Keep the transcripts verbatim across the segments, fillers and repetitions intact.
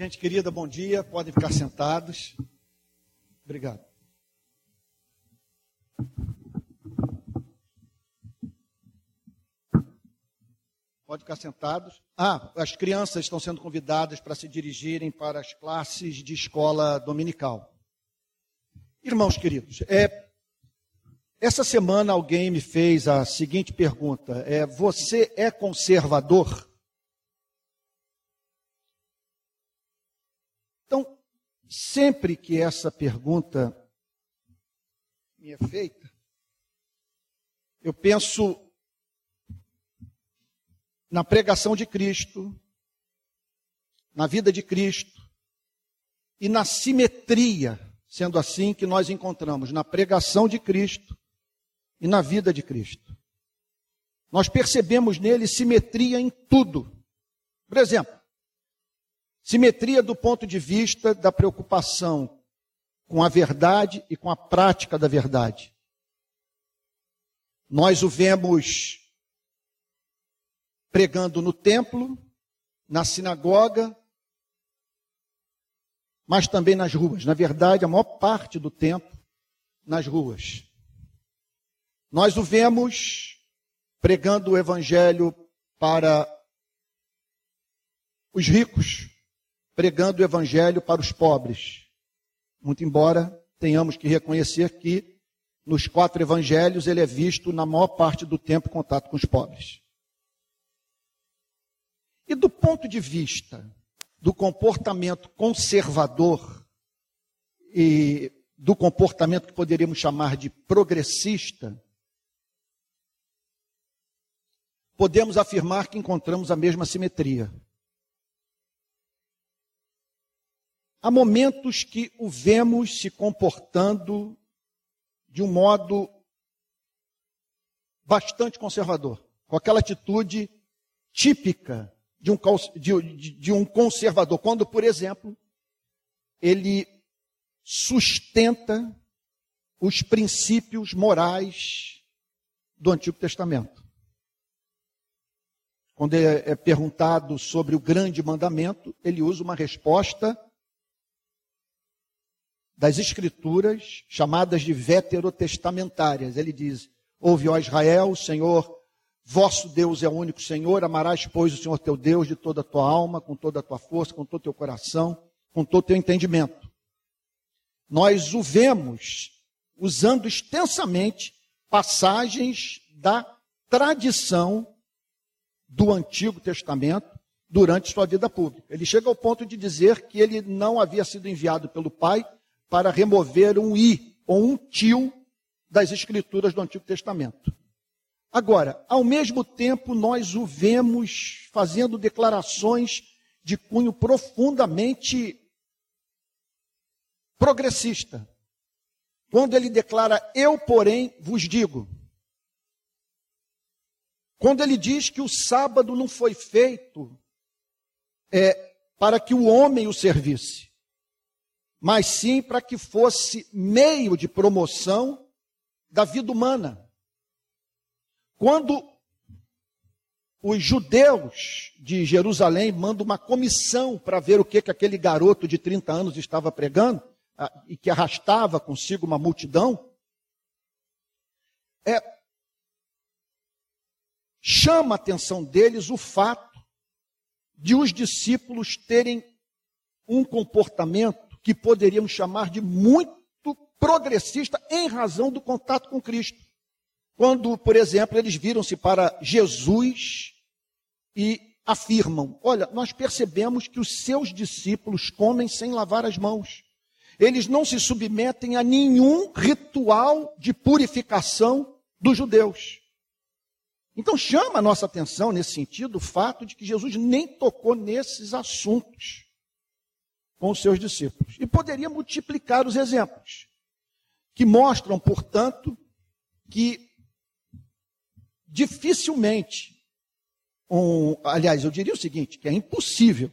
Gente querida, bom dia, podem ficar sentados. Obrigado. Pode ficar sentados. Ah, as crianças estão sendo convidadas para se dirigirem para as classes de escola dominical. Irmãos queridos, é, essa semana alguém me fez a seguinte pergunta, é, você é conservador? Então, sempre que essa pergunta me é feita, eu penso na pregação de Cristo, na vida de Cristo e na simetria, sendo assim, que nós encontramos na pregação de Cristo e na vida de Cristo. Nós percebemos nele simetria em tudo. Por exemplo, simetria do ponto de vista da preocupação com a verdade e com a prática da verdade. Nós o vemos pregando no templo, na sinagoga, mas também nas ruas. Na verdade, a maior parte do tempo nas ruas. Nós o vemos pregando o evangelho para os ricos, pregando o evangelho para os pobres. Muito embora tenhamos que reconhecer que nos quatro evangelhos ele é visto na maior parte do tempo em contato com os pobres. E do ponto de vista do comportamento conservador e do comportamento que poderíamos chamar de progressista, podemos afirmar que encontramos a mesma simetria. Há momentos que o vemos se comportando de um modo bastante conservador, com aquela atitude típica de um, de, de um conservador, quando, por exemplo, ele sustenta os princípios morais do Antigo Testamento. Quando é perguntado sobre o grande mandamento, ele usa uma resposta das escrituras, chamadas de veterotestamentárias. Ele diz, ouve, ó Israel, o Senhor, vosso Deus é o único Senhor, amarás, pois, o Senhor teu Deus de toda a tua alma, com toda a tua força, com todo o teu coração, com todo o teu entendimento. Nós o vemos usando extensamente passagens da tradição do Antigo Testamento durante sua vida pública. Ele chega ao ponto de dizer que ele não havia sido enviado pelo Pai para remover um i ou um tio das escrituras do Antigo Testamento. Agora, ao mesmo tempo, nós o vemos fazendo declarações de cunho profundamente progressista. Quando ele declara, eu, porém, vos digo. Quando ele diz que o sábado não foi feito é, para que o homem o servisse, mas sim para que fosse meio de promoção da vida humana. Quando os judeus de Jerusalém mandam uma comissão para ver o que, que aquele garoto de trinta anos estava pregando, e que arrastava consigo uma multidão, é, chama a atenção deles o fato de os discípulos terem um comportamento que poderíamos chamar de muito progressista em razão do contato com Cristo. Quando, por exemplo, eles viram-se para Jesus e afirmam, olha, nós percebemos que os seus discípulos comem sem lavar as mãos. Eles não se submetem a nenhum ritual de purificação dos judeus. Então chama a nossa atenção, nesse sentido, o fato de que Jesus nem tocou nesses assuntos com os seus discípulos. E poderia multiplicar os exemplos, que mostram, portanto, que dificilmente, um, aliás, eu diria o seguinte, que é impossível.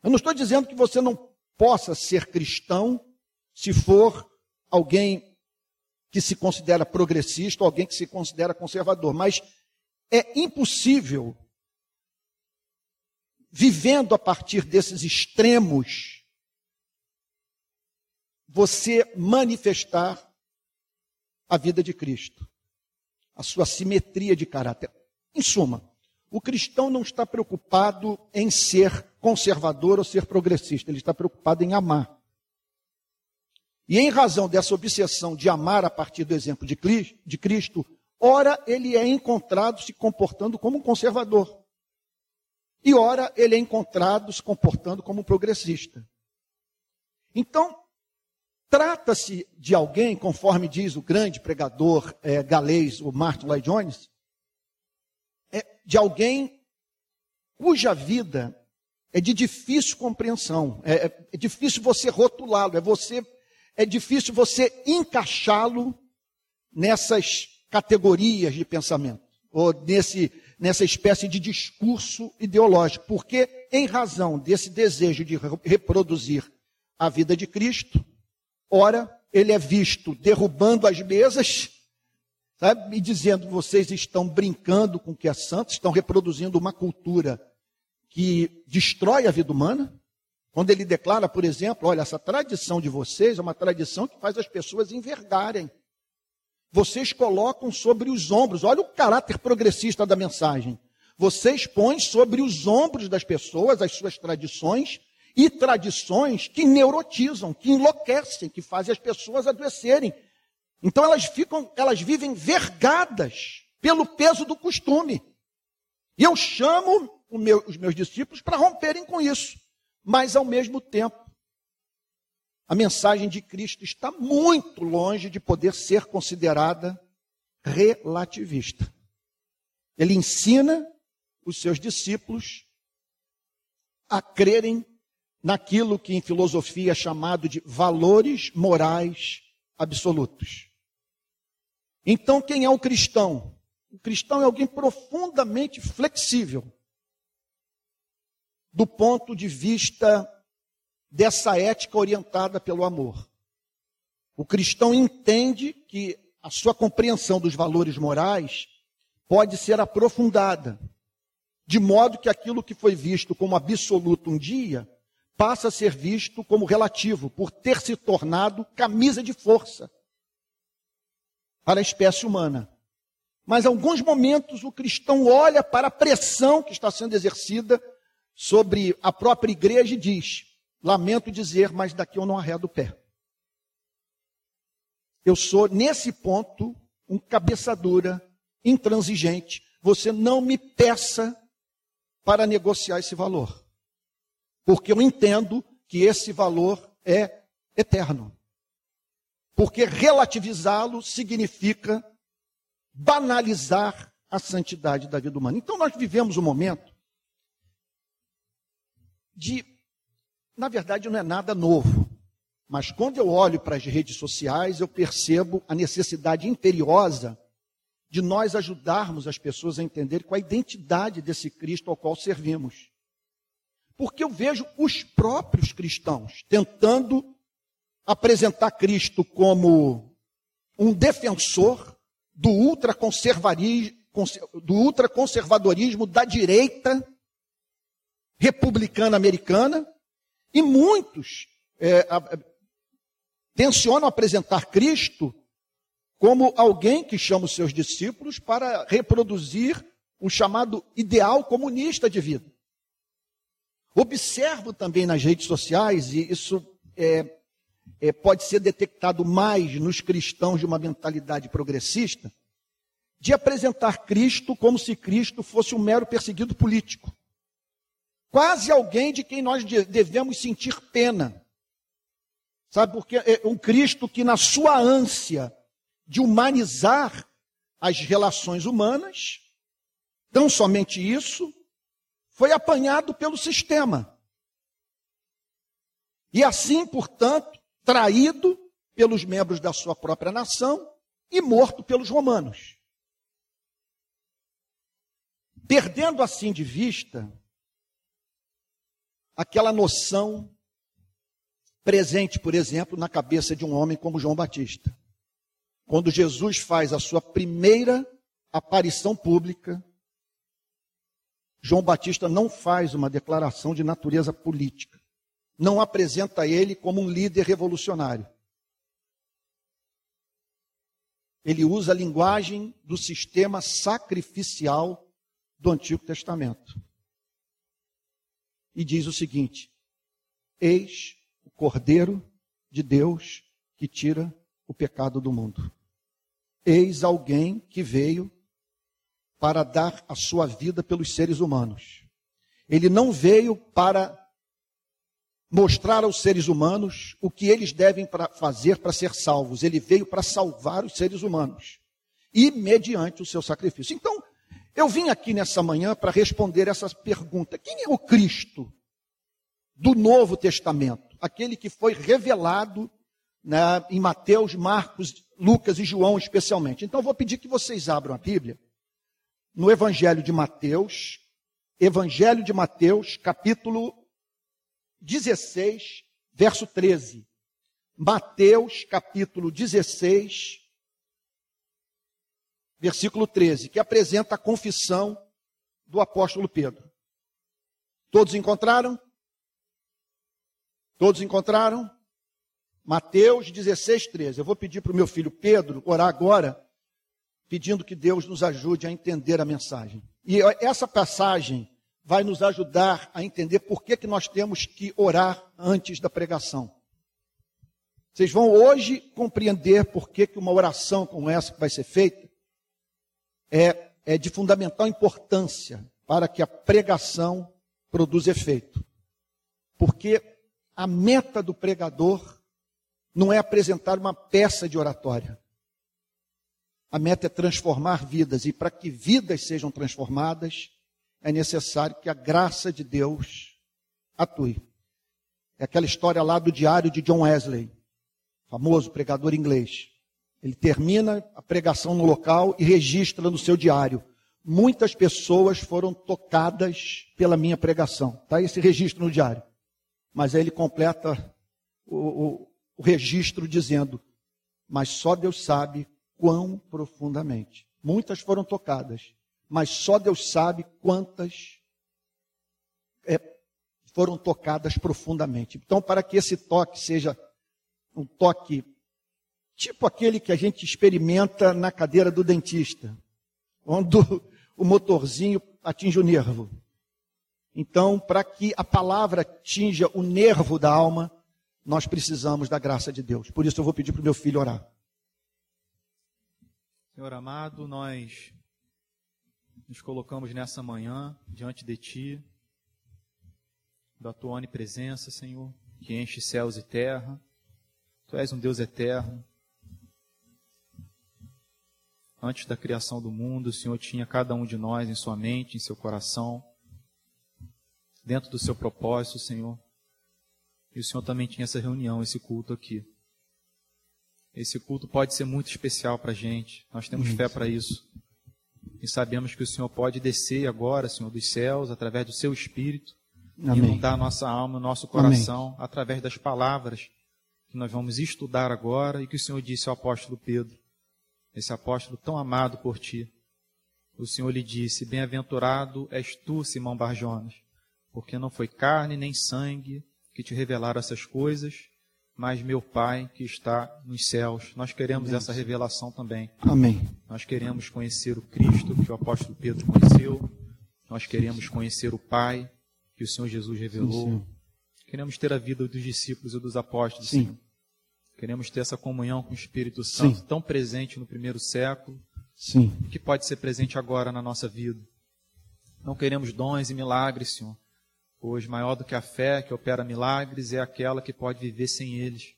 Eu não estou dizendo que você não possa ser cristão se for alguém que se considera progressista ou alguém que se considera conservador, mas é impossível vivendo a partir desses extremos, você manifestar a vida de Cristo, a sua simetria de caráter. Em suma, o cristão não está preocupado em ser conservador ou ser progressista, ele está preocupado em amar. E em razão dessa obsessão de amar a partir do exemplo de Cristo, ora ele é encontrado se comportando como um conservador. E ora ele é encontrado se comportando como um progressista. Então, trata-se de alguém, conforme diz o grande pregador é, galês, o Martyn Lloyd-Jones, é, de alguém cuja vida é de difícil compreensão, é, é difícil você rotulá-lo, é, você, é difícil você encaixá-lo nessas categorias de pensamento, ou nesse, nessa espécie de discurso ideológico, porque em razão desse desejo de reproduzir a vida de Cristo, ora, ele é visto derrubando as mesas, sabe, e dizendo, vocês estão brincando com o que é santo, estão reproduzindo uma cultura que destrói a vida humana. Quando ele declara, por exemplo, olha, essa tradição de vocês é uma tradição que faz as pessoas envergarem. Vocês colocam sobre os ombros, olha o caráter progressista da mensagem. Vocês põem sobre os ombros das pessoas as suas tradições, e tradições que neurotizam, que enlouquecem, que fazem as pessoas adoecerem. Então elas ficam, elas vivem vergadas pelo peso do costume. E eu chamo o meu, os meus discípulos para romperem com isso. Mas, ao mesmo tempo, a mensagem de Cristo está muito longe de poder ser considerada relativista. Ele ensina os seus discípulos a crerem naquilo que em filosofia é chamado de valores morais absolutos. Então, quem é o cristão? O cristão é alguém profundamente flexível do ponto de vista dessa ética orientada pelo amor. O cristão entende que a sua compreensão dos valores morais pode ser aprofundada, de modo que aquilo que foi visto como absoluto um dia passa a ser visto como relativo, por ter se tornado camisa de força para a espécie humana. Mas, em alguns momentos, o cristão olha para a pressão que está sendo exercida sobre a própria igreja e diz, lamento dizer, mas daqui eu não arredo o pé. Eu sou, nesse ponto, um cabeça dura, intransigente. Você não me peça para negociar esse valor, porque eu entendo que esse valor é eterno. Porque relativizá-lo significa banalizar a santidade da vida humana. Então nós vivemos um momento de, na verdade não é nada novo, mas quando eu olho para as redes sociais, eu percebo a necessidade imperiosa de nós ajudarmos as pessoas a entender qual a identidade desse Cristo ao qual servimos. Porque eu vejo os próprios cristãos tentando apresentar Cristo como um defensor do ultraconservadorismo da direita republicana americana, e muitos é, tencionam apresentar Cristo como alguém que chama os seus discípulos para reproduzir o chamado ideal comunista de vida. Observo também nas redes sociais, e isso é, é, pode ser detectado mais nos cristãos de uma mentalidade progressista, de apresentar Cristo como se Cristo fosse um mero perseguido político. Quase alguém de quem nós devemos sentir pena. Sabe, porque é um Cristo que, na sua ânsia de humanizar as relações humanas, tão somente isso, foi apanhado pelo sistema. E assim, portanto, traído pelos membros da sua própria nação e morto pelos romanos. Perdendo assim de vista aquela noção presente, por exemplo, na cabeça de um homem como João Batista. Quando Jesus faz a sua primeira aparição pública, João Batista não faz uma declaração de natureza política. Não apresenta ele como um líder revolucionário. Ele usa a linguagem do sistema sacrificial do Antigo Testamento. E diz o seguinte: eis o Cordeiro de Deus que tira o pecado do mundo. Eis alguém que veio para dar a sua vida pelos seres humanos. Ele não veio para mostrar aos seres humanos o que eles devem pra fazer para ser salvos. Ele veio para salvar os seres humanos, e mediante o seu sacrifício. Então, eu vim aqui nessa manhã para responder essa pergunta. Quem é o Cristo do Novo Testamento? Aquele que foi revelado, né, em Mateus, Marcos, Lucas e João especialmente. Então, eu vou pedir que vocês abram a Bíblia no Evangelho de Mateus, Evangelho de Mateus, capítulo dezesseis, verso treze. Mateus, capítulo dezesseis, versículo treze, que apresenta a confissão do apóstolo Pedro. Todos encontraram? Todos encontraram? Mateus dezesseis, treze. Eu vou pedir para o meu filho Pedro orar agora, pedindo que Deus nos ajude a entender a mensagem. E essa passagem vai nos ajudar a entender por que que nós temos que orar antes da pregação. Vocês vão hoje compreender por que que uma oração como essa que vai ser feita é, é de fundamental importância para que a pregação produza efeito. Porque a meta do pregador não é apresentar uma peça de oratória. A meta é transformar vidas, e para que vidas sejam transformadas, é necessário que a graça de Deus atue. É aquela história lá do diário de John Wesley, famoso pregador inglês. Ele termina a pregação no local e registra no seu diário: muitas pessoas foram tocadas pela minha pregação. Está esse registro no diário. Mas aí ele completa o, o, o registro dizendo: mas só Deus sabe quão profundamente. Muitas foram tocadas, mas só Deus sabe quantas é, foram tocadas profundamente. Então, para que esse toque seja um toque tipo aquele que a gente experimenta na cadeira do dentista, quando o motorzinho atinge o nervo. Então, para que a palavra atinja o nervo da alma, nós precisamos da graça de Deus. Por isso, eu vou pedir para o meu filho orar. Senhor amado, nós nos colocamos nessa manhã diante de Ti, da Tua onipresença, Senhor, que enche céus e terra. Tu és um Deus eterno. Antes da criação do mundo, o Senhor tinha cada um de nós em Sua mente, em Seu coração, dentro do Seu propósito, Senhor. E o Senhor também tinha essa reunião, esse culto aqui. Esse culto pode ser muito especial para a gente. Nós temos fé para isso. E sabemos que o Senhor pode descer agora, Senhor, dos céus, através do Seu Espírito, Amém. Inundar a nossa alma, o nosso coração, Amém. Através das palavras que nós vamos estudar agora e que o Senhor disse ao apóstolo Pedro, esse apóstolo tão amado por Ti. O Senhor lhe disse: bem-aventurado és tu, Simão Barjonas, porque não foi carne nem sangue que te revelaram essas coisas, mas meu Pai que está nos céus. Nós queremos Amém. Essa revelação também. Amém. Nós queremos conhecer o Cristo que o apóstolo Pedro conheceu. Nós queremos conhecer o Pai que o Senhor Jesus revelou. Sim, sim. Queremos ter a vida dos discípulos e dos apóstolos. Sim. Senhor. Queremos ter essa comunhão com o Espírito Santo, sim, tão presente no primeiro século, sim, que pode ser presente agora na nossa vida. Não queremos dons e milagres, Senhor. Pois maior do que a fé que opera milagres é aquela que pode viver sem eles.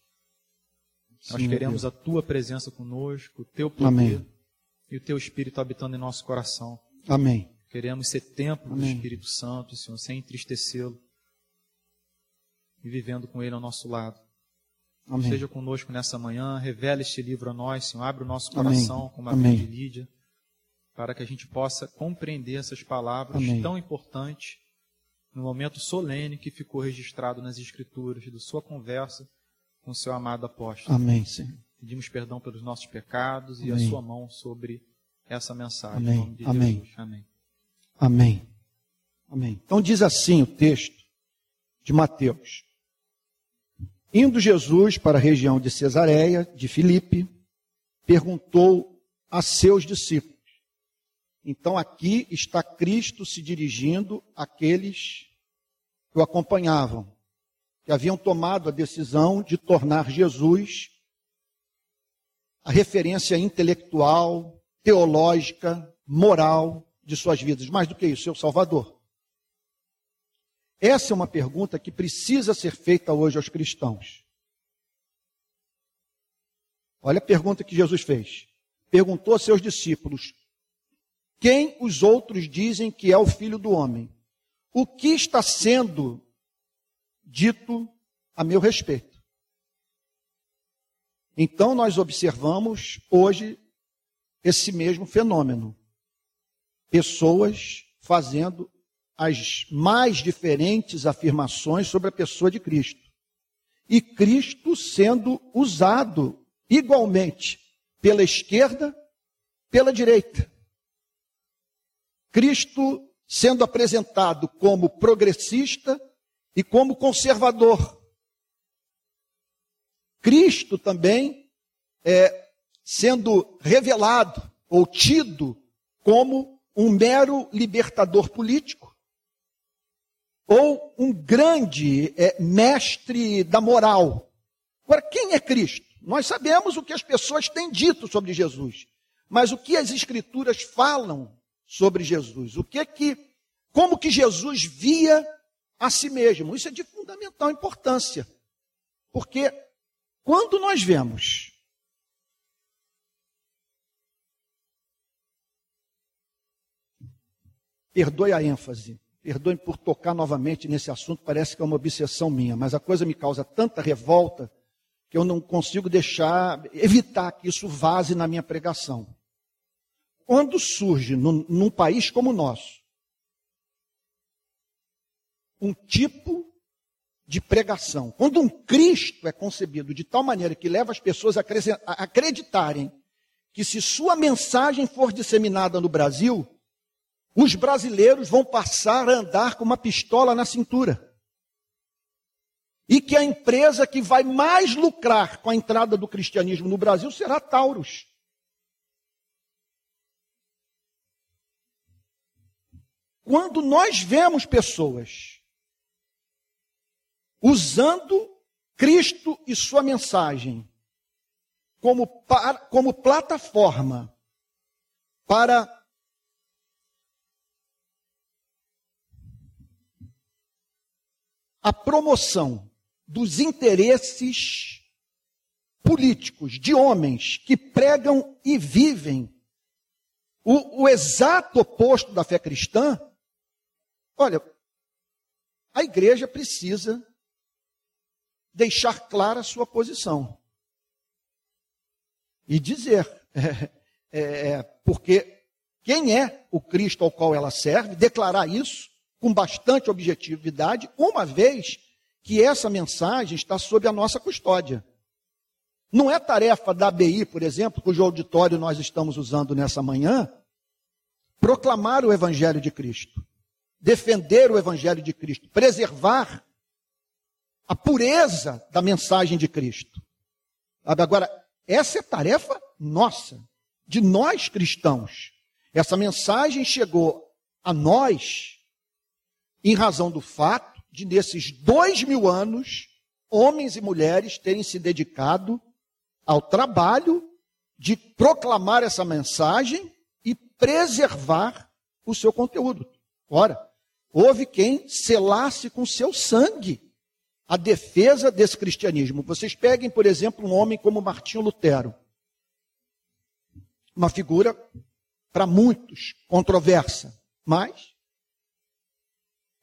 Sim, nós queremos a Tua presença conosco, o Teu poder, Amém. E o Teu Espírito habitando em nosso coração. Amém. Queremos ser templo Amém. Do Espírito Santo, Senhor, sem entristecê-lo e vivendo com Ele ao nosso lado. Amém. Seja conosco nessa manhã, revela este livro a nós, Senhor, abre o nosso coração Amém. Como a vida de Lídia, para que a gente possa compreender essas palavras Amém. Tão importantes no momento solene que ficou registrado nas Escrituras, da sua conversa com o seu amado apóstolo. Amém, Senhor. Pedimos perdão pelos nossos pecados Amém. E a sua mão sobre essa mensagem. Amém. Em nome de Amém. Jesus. Amém. Amém. Amém. Então diz assim o texto de Mateus. Indo Jesus para a região de Cesareia de Filipe, perguntou a seus discípulos. Então aqui está Cristo se dirigindo àqueles que o acompanhavam, que haviam tomado a decisão de tornar Jesus a referência intelectual, teológica, moral de suas vidas. Mais do que isso, seu Salvador. Essa é uma pergunta que precisa ser feita hoje aos cristãos. Olha a pergunta que Jesus fez. Perguntou a seus discípulos: quem os outros dizem que é o Filho do Homem? O que está sendo dito a meu respeito? Então, nós observamos hoje esse mesmo fenômeno. Pessoas fazendo as mais diferentes afirmações sobre a pessoa de Cristo. E Cristo sendo usado igualmente pela esquerda, pela direita. Cristo sendo apresentado como progressista e como conservador. Cristo também é, sendo revelado ou tido como um mero libertador político ou um grande é, mestre da moral. Agora, quem é Cristo? Nós sabemos o que as pessoas têm dito sobre Jesus, mas o que as Escrituras falam sobre Jesus, o que é que, como que Jesus via a si mesmo. Isso é de fundamental importância, porque quando nós vemos perdoe a ênfase, perdoe por tocar novamente nesse assunto, parece que é uma obsessão minha, mas a coisa me causa tanta revolta que eu não consigo deixar, evitar que isso vaze na minha pregação. Quando surge, num, num país como o nosso, um tipo de pregação, quando um Cristo é concebido de tal maneira que leva as pessoas a acreditarem que se sua mensagem for disseminada no Brasil, os brasileiros vão passar a andar com uma pistola na cintura. E que a empresa que vai mais lucrar com a entrada do cristianismo no Brasil será a Taurus. Quando nós vemos pessoas usando Cristo e sua mensagem como, para, como plataforma para a promoção dos interesses políticos de homens que pregam e vivem o, o exato oposto da fé cristã, olha, a igreja precisa deixar clara a sua posição e dizer, é, é, porque quem é o Cristo ao qual ela serve, declarar isso com bastante objetividade, uma vez que essa mensagem está sob a nossa custódia. Não é tarefa da A B I, por exemplo, cujo auditório nós estamos usando nessa manhã, proclamar o Evangelho de Cristo. Defender o Evangelho de Cristo, preservar a pureza da mensagem de Cristo. Agora, essa é tarefa nossa, de nós cristãos. Essa mensagem chegou a nós em razão do fato de, nesses dois mil anos, homens e mulheres terem se dedicado ao trabalho de proclamar essa mensagem e preservar o seu conteúdo. Ora, houve quem selasse com seu sangue a defesa desse cristianismo. Vocês peguem, por exemplo, um homem como Martinho Lutero. Uma figura, para muitos, controversa, mas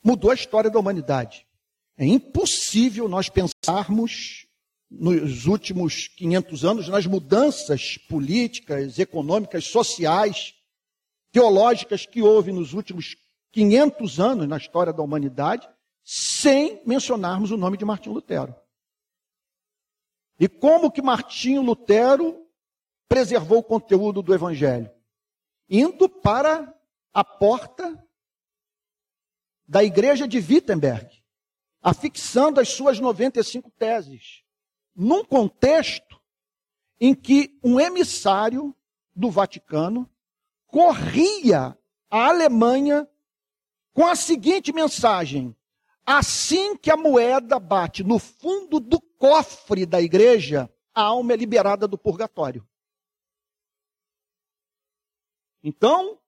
mudou a história da humanidade. É impossível nós pensarmos, nos últimos quinhentos anos, nas mudanças políticas, econômicas, sociais, teológicas que houve nos últimos quinhentos anos na história da humanidade, sem mencionarmos o nome de Martinho Lutero. E como que Martinho Lutero preservou o conteúdo do Evangelho? Indo para a porta da igreja de Wittenberg, afixando as suas noventa e cinco teses, num contexto em que um emissário do Vaticano corria à Alemanha com a seguinte mensagem: assim que a moeda bate no fundo do cofre da igreja, a alma é liberada do purgatório. Então,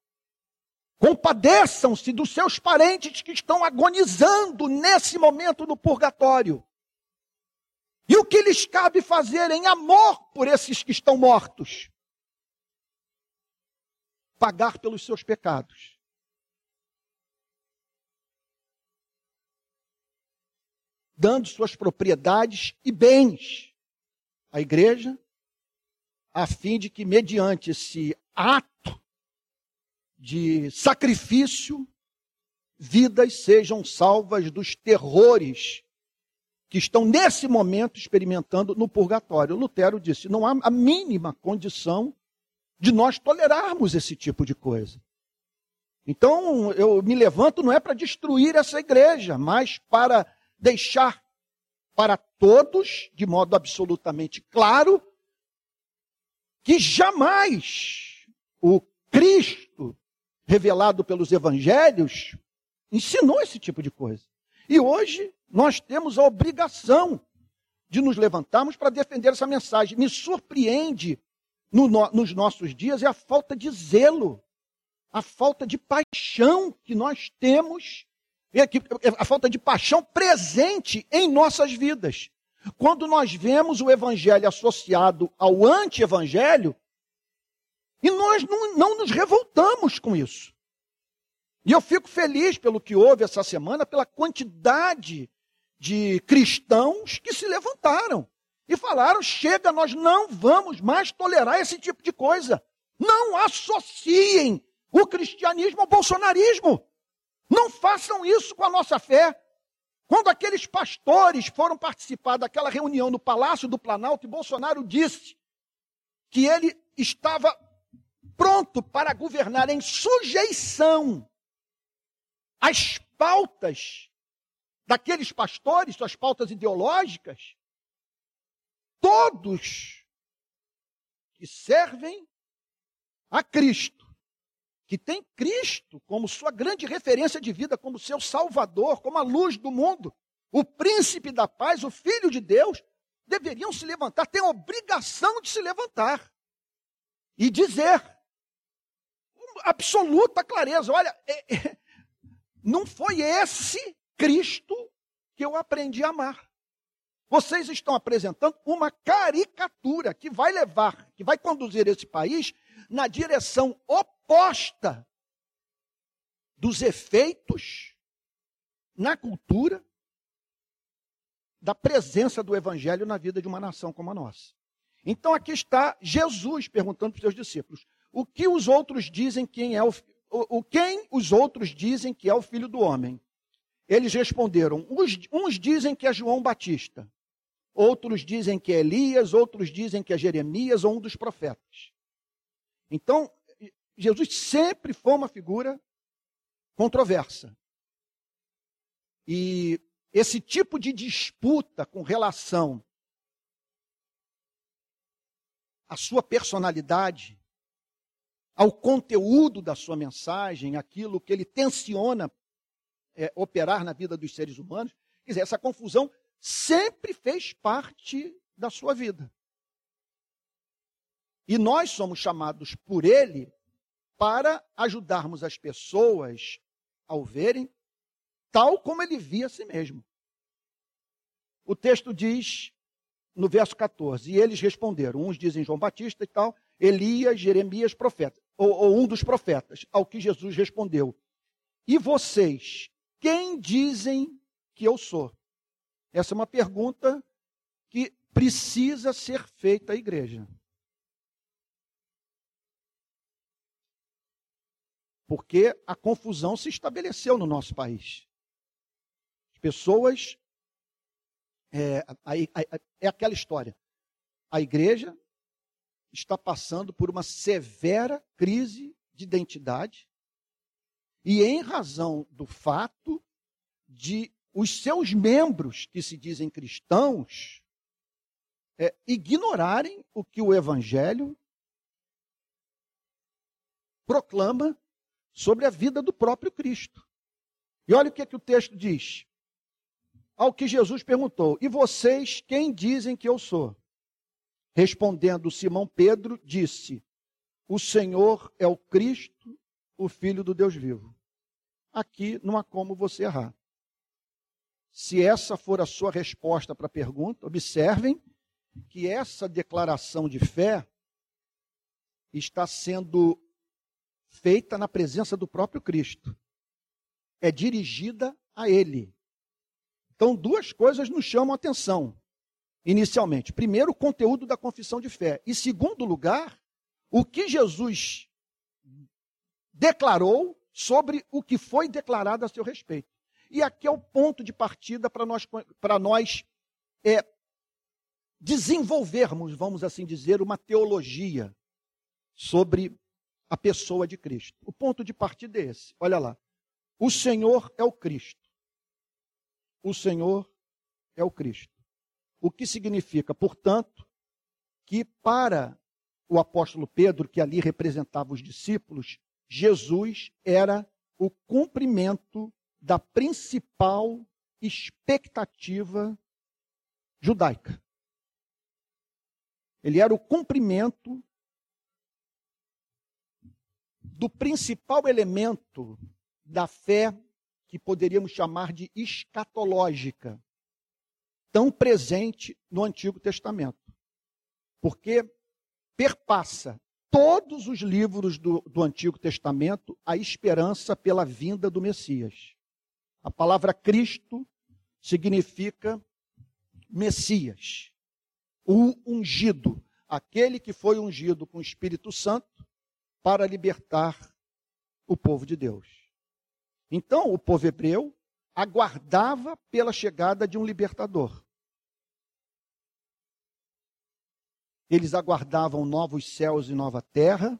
compadeçam-se dos seus parentes que estão agonizando nesse momento no purgatório. E o que lhes cabe fazer em amor por esses que estão mortos? Pagar pelos seus pecados. Dando suas propriedades e bens à igreja, a fim de que, mediante esse ato de sacrifício, vidas sejam salvas dos terrores que estão nesse momento experimentando no purgatório. Lutero disse, não há a mínima condição de nós tolerarmos esse tipo de coisa. Então, eu me levanto não é para destruir essa igreja, mas para deixar para todos, de modo absolutamente claro, que jamais o Cristo revelado pelos evangelhos ensinou esse tipo de coisa. E hoje nós temos a obrigação de nos levantarmos para defender essa mensagem. Me surpreende no, no, nos nossos dias é a falta de zelo, a falta de paixão que nós temos, a falta de paixão presente em nossas vidas. Quando nós vemos o evangelho associado ao anti-evangelho, e nós não, não nos revoltamos com isso. E eu fico feliz pelo que houve essa semana, pela quantidade de cristãos que se levantaram e falaram, chega, nós não vamos mais tolerar esse tipo de coisa. Não associem o cristianismo ao bolsonarismo. Não façam isso com a nossa fé. Quando aqueles pastores foram participar daquela reunião no Palácio do Planalto, e Bolsonaro disse que ele estava pronto para governar em sujeição às pautas daqueles pastores, suas pautas ideológicas, todos que servem a Cristo, que tem Cristo como sua grande referência de vida, como seu Salvador, como a luz do mundo, o príncipe da paz, o Filho de Deus, deveriam se levantar, têm a obrigação de se levantar e dizer com absoluta clareza, olha, é, é, não foi esse Cristo que eu aprendi a amar. Vocês estão apresentando uma caricatura que vai levar, que vai conduzir esse país na direção oposta dos efeitos na cultura da presença do evangelho na vida de uma nação como a nossa. Então aqui está Jesus perguntando para os seus discípulos: o que os outros dizem quem é o, o quem os outros dizem que é o Filho do Homem? Eles responderam: uns, uns dizem que é João Batista, outros dizem que é Elias, outros dizem que é Jeremias ou um dos profetas. Então, Jesus sempre foi uma figura controversa. E esse tipo de disputa com relação à sua personalidade, ao conteúdo da sua mensagem, aquilo que ele tenciona é, operar na vida dos seres humanos, quer dizer, essa confusão sempre fez parte da sua vida. E nós somos chamados por ele para ajudarmos as pessoas ao verem tal como ele via a si mesmo. O texto diz, no verso catorze, e eles responderam, uns dizem João Batista e tal, Elias, Jeremias, profeta, ou, ou um dos profetas, ao que Jesus respondeu, e vocês, quem dizem que eu sou? Essa é uma pergunta que precisa ser feita à igreja. Porque a confusão se estabeleceu no nosso país. As pessoas... É, é aquela história. A igreja está passando por uma severa crise de identidade e, em razão do fato de os seus membros, que se dizem cristãos, é, ignorarem o que o Evangelho proclama sobre a vida do próprio Cristo. E olha o que, é que o texto diz. Ao que Jesus perguntou, e vocês quem dizem que eu sou? Respondendo Simão Pedro, disse, o Senhor é o Cristo, o Filho do Deus vivo. Aqui não há como você errar. Se essa for a sua resposta para a pergunta, observem que essa declaração de fé está sendo feita na presença do próprio Cristo. É dirigida a Ele. Então, duas coisas nos chamam a atenção, inicialmente. Primeiro, o conteúdo da confissão de fé. E, segundo lugar, o que Jesus declarou sobre o que foi declarado a seu respeito. E aqui é o ponto de partida para nós, para nós é, desenvolvermos, vamos assim dizer, uma teologia sobre a pessoa de Cristo. O ponto de partida é esse. Olha lá. O Senhor é o Cristo. O Senhor é o Cristo. O que significa, portanto, que para o apóstolo Pedro, que ali representava os discípulos, Jesus era o cumprimento da principal expectativa judaica. Ele era o cumprimento do principal elemento da fé que poderíamos chamar de escatológica, tão presente no Antigo Testamento, porque perpassa todos os livros do, do Antigo Testamento a esperança pela vinda do Messias. A palavra Cristo significa Messias, o ungido, aquele que foi ungido com o Espírito Santo para libertar o povo de Deus. Então, o povo hebreu aguardava pela chegada de um libertador. Eles aguardavam novos céus e nova terra,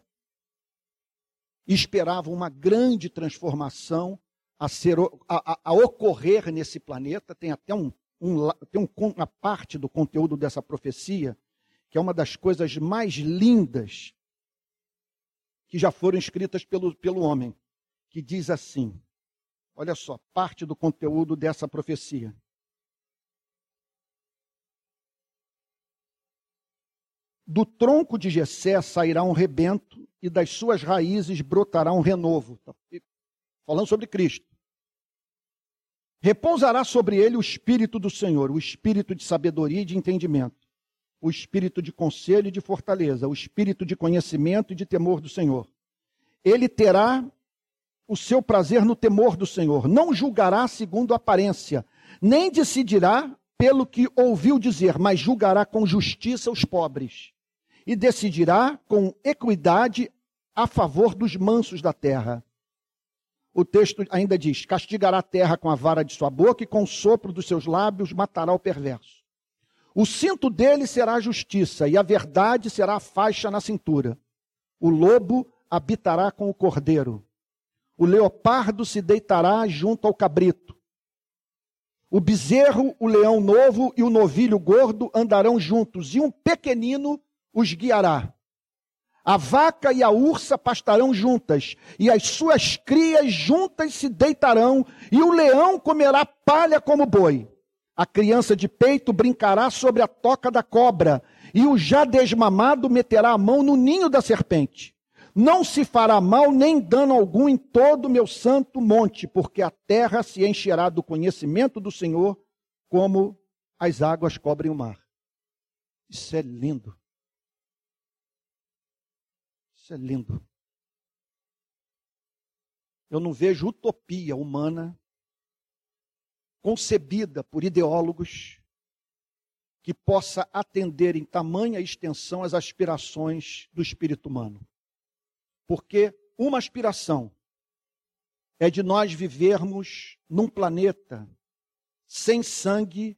esperavam uma grande transformação a, ser, a, a, a ocorrer nesse planeta. Tem até um, um, tem um, uma parte do conteúdo dessa profecia, que é uma das coisas mais lindas que já foram escritas pelo, pelo homem, que diz assim, olha só, parte do conteúdo dessa profecia. Do tronco de Jessé sairá um rebento e das suas raízes brotará um renovo. Falando sobre Cristo. Repousará sobre ele o Espírito do Senhor, o Espírito de sabedoria e de entendimento, o Espírito de conselho e de fortaleza, o Espírito de conhecimento e de temor do Senhor. Ele terá o seu prazer no temor do Senhor, não julgará segundo a aparência, nem decidirá pelo que ouviu dizer, mas julgará com justiça os pobres. E decidirá com equidade a favor dos mansos da terra. O texto ainda diz, castigará a terra com a vara de sua boca e com o sopro dos seus lábios matará o perverso. O cinto dele será a justiça e a verdade será a faixa na cintura. O lobo habitará com o cordeiro. O leopardo se deitará junto ao cabrito. O bezerro, o leão novo e o novilho gordo andarão juntos e um pequenino os guiará. A vaca e a ursa pastarão juntas, e as suas crias juntas se deitarão, e o leão comerá palha como boi. A criança de peito brincará sobre a toca da cobra, e o já desmamado meterá a mão no ninho da serpente. Não se fará mal nem dano algum em todo o meu santo monte, porque a terra se encherá do conhecimento do Senhor, como as águas cobrem o mar. Isso é lindo. Isso é lindo. Eu não vejo utopia humana concebida por ideólogos que possa atender em tamanha extensão as aspirações do espírito humano. Porque uma aspiração é de nós vivermos num planeta sem sangue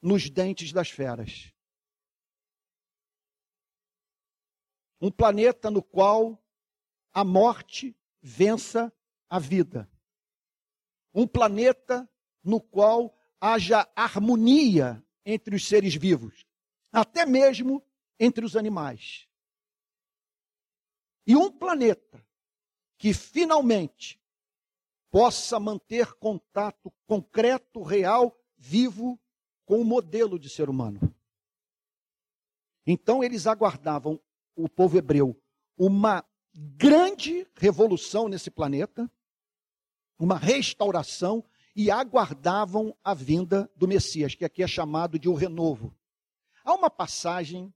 nos dentes das feras. Um planeta no qual a morte vença a vida. Um planeta no qual haja harmonia entre os seres vivos, até mesmo entre os animais. E um planeta que finalmente possa manter contato concreto, real, vivo com o modelo de ser humano. Então eles aguardavam, o povo hebreu, uma grande revolução nesse planeta, uma restauração, e aguardavam a vinda do Messias, que aqui é chamado de o renovo. Há uma passagem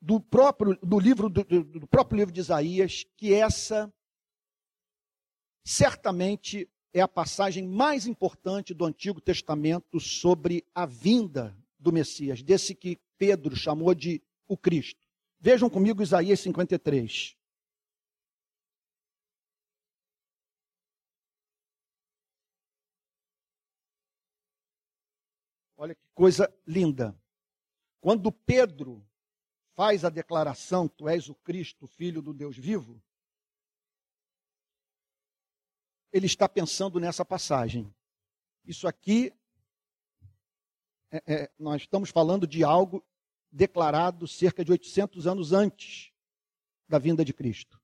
do próprio, do livro, do, do próprio livro de Isaías, que essa certamente é a passagem mais importante do Antigo Testamento sobre a vinda do Messias, desse que Pedro chamou de o Cristo. Vejam comigo Isaías cinquenta e três. Olha que coisa linda. Quando Pedro faz a declaração, tu és o Cristo, filho do Deus vivo, ele está pensando nessa passagem. Isso aqui, é, é, nós estamos falando de algo declarado cerca de oitocentos anos antes da vinda de Cristo.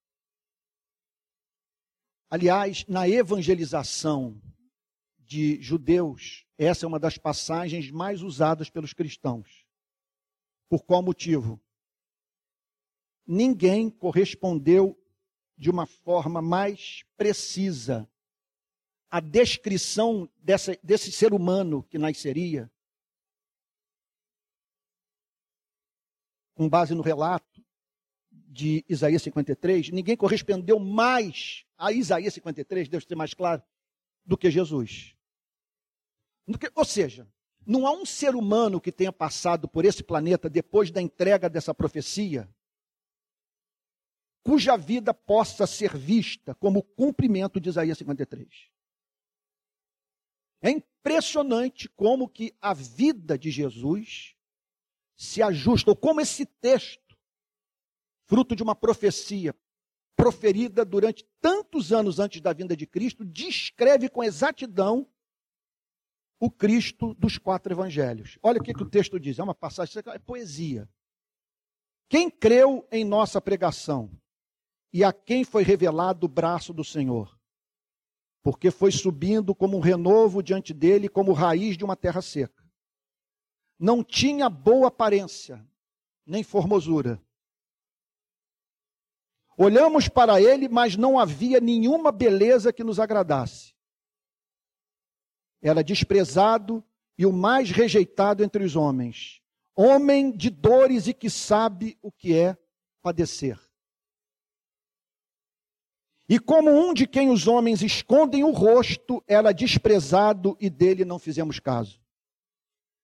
Aliás, na evangelização de judeus, essa é uma das passagens mais usadas pelos cristãos. Por qual motivo? Ninguém correspondeu de uma forma mais precisa a descrição dessa, desse ser humano que nasceria, com base no relato de Isaías cinquenta e três, ninguém correspondeu mais a Isaías cinquenta e três, deve ser mais claro, do que Jesus. Do que, ou seja, não há um ser humano que tenha passado por esse planeta depois da entrega dessa profecia cuja vida possa ser vista como cumprimento de Isaías cinquenta e três. É impressionante como que a vida de Jesus se ajusta, ou como esse texto, fruto de uma profecia proferida durante tantos anos antes da vinda de Cristo, descreve com exatidão o Cristo dos quatro evangelhos. Olha o que, que o texto diz, é uma passagem, é poesia. Quem creu em nossa pregação? E a quem foi revelado o braço do Senhor? Porque foi subindo como um renovo diante dele, como raiz de uma terra seca. Não tinha boa aparência, nem formosura. Olhamos para ele, mas não havia nenhuma beleza que nos agradasse. Era desprezado e o mais rejeitado entre os homens. Homem de dores e que sabe o que é padecer. E como um de quem os homens escondem o rosto, era desprezado e dele não fizemos caso.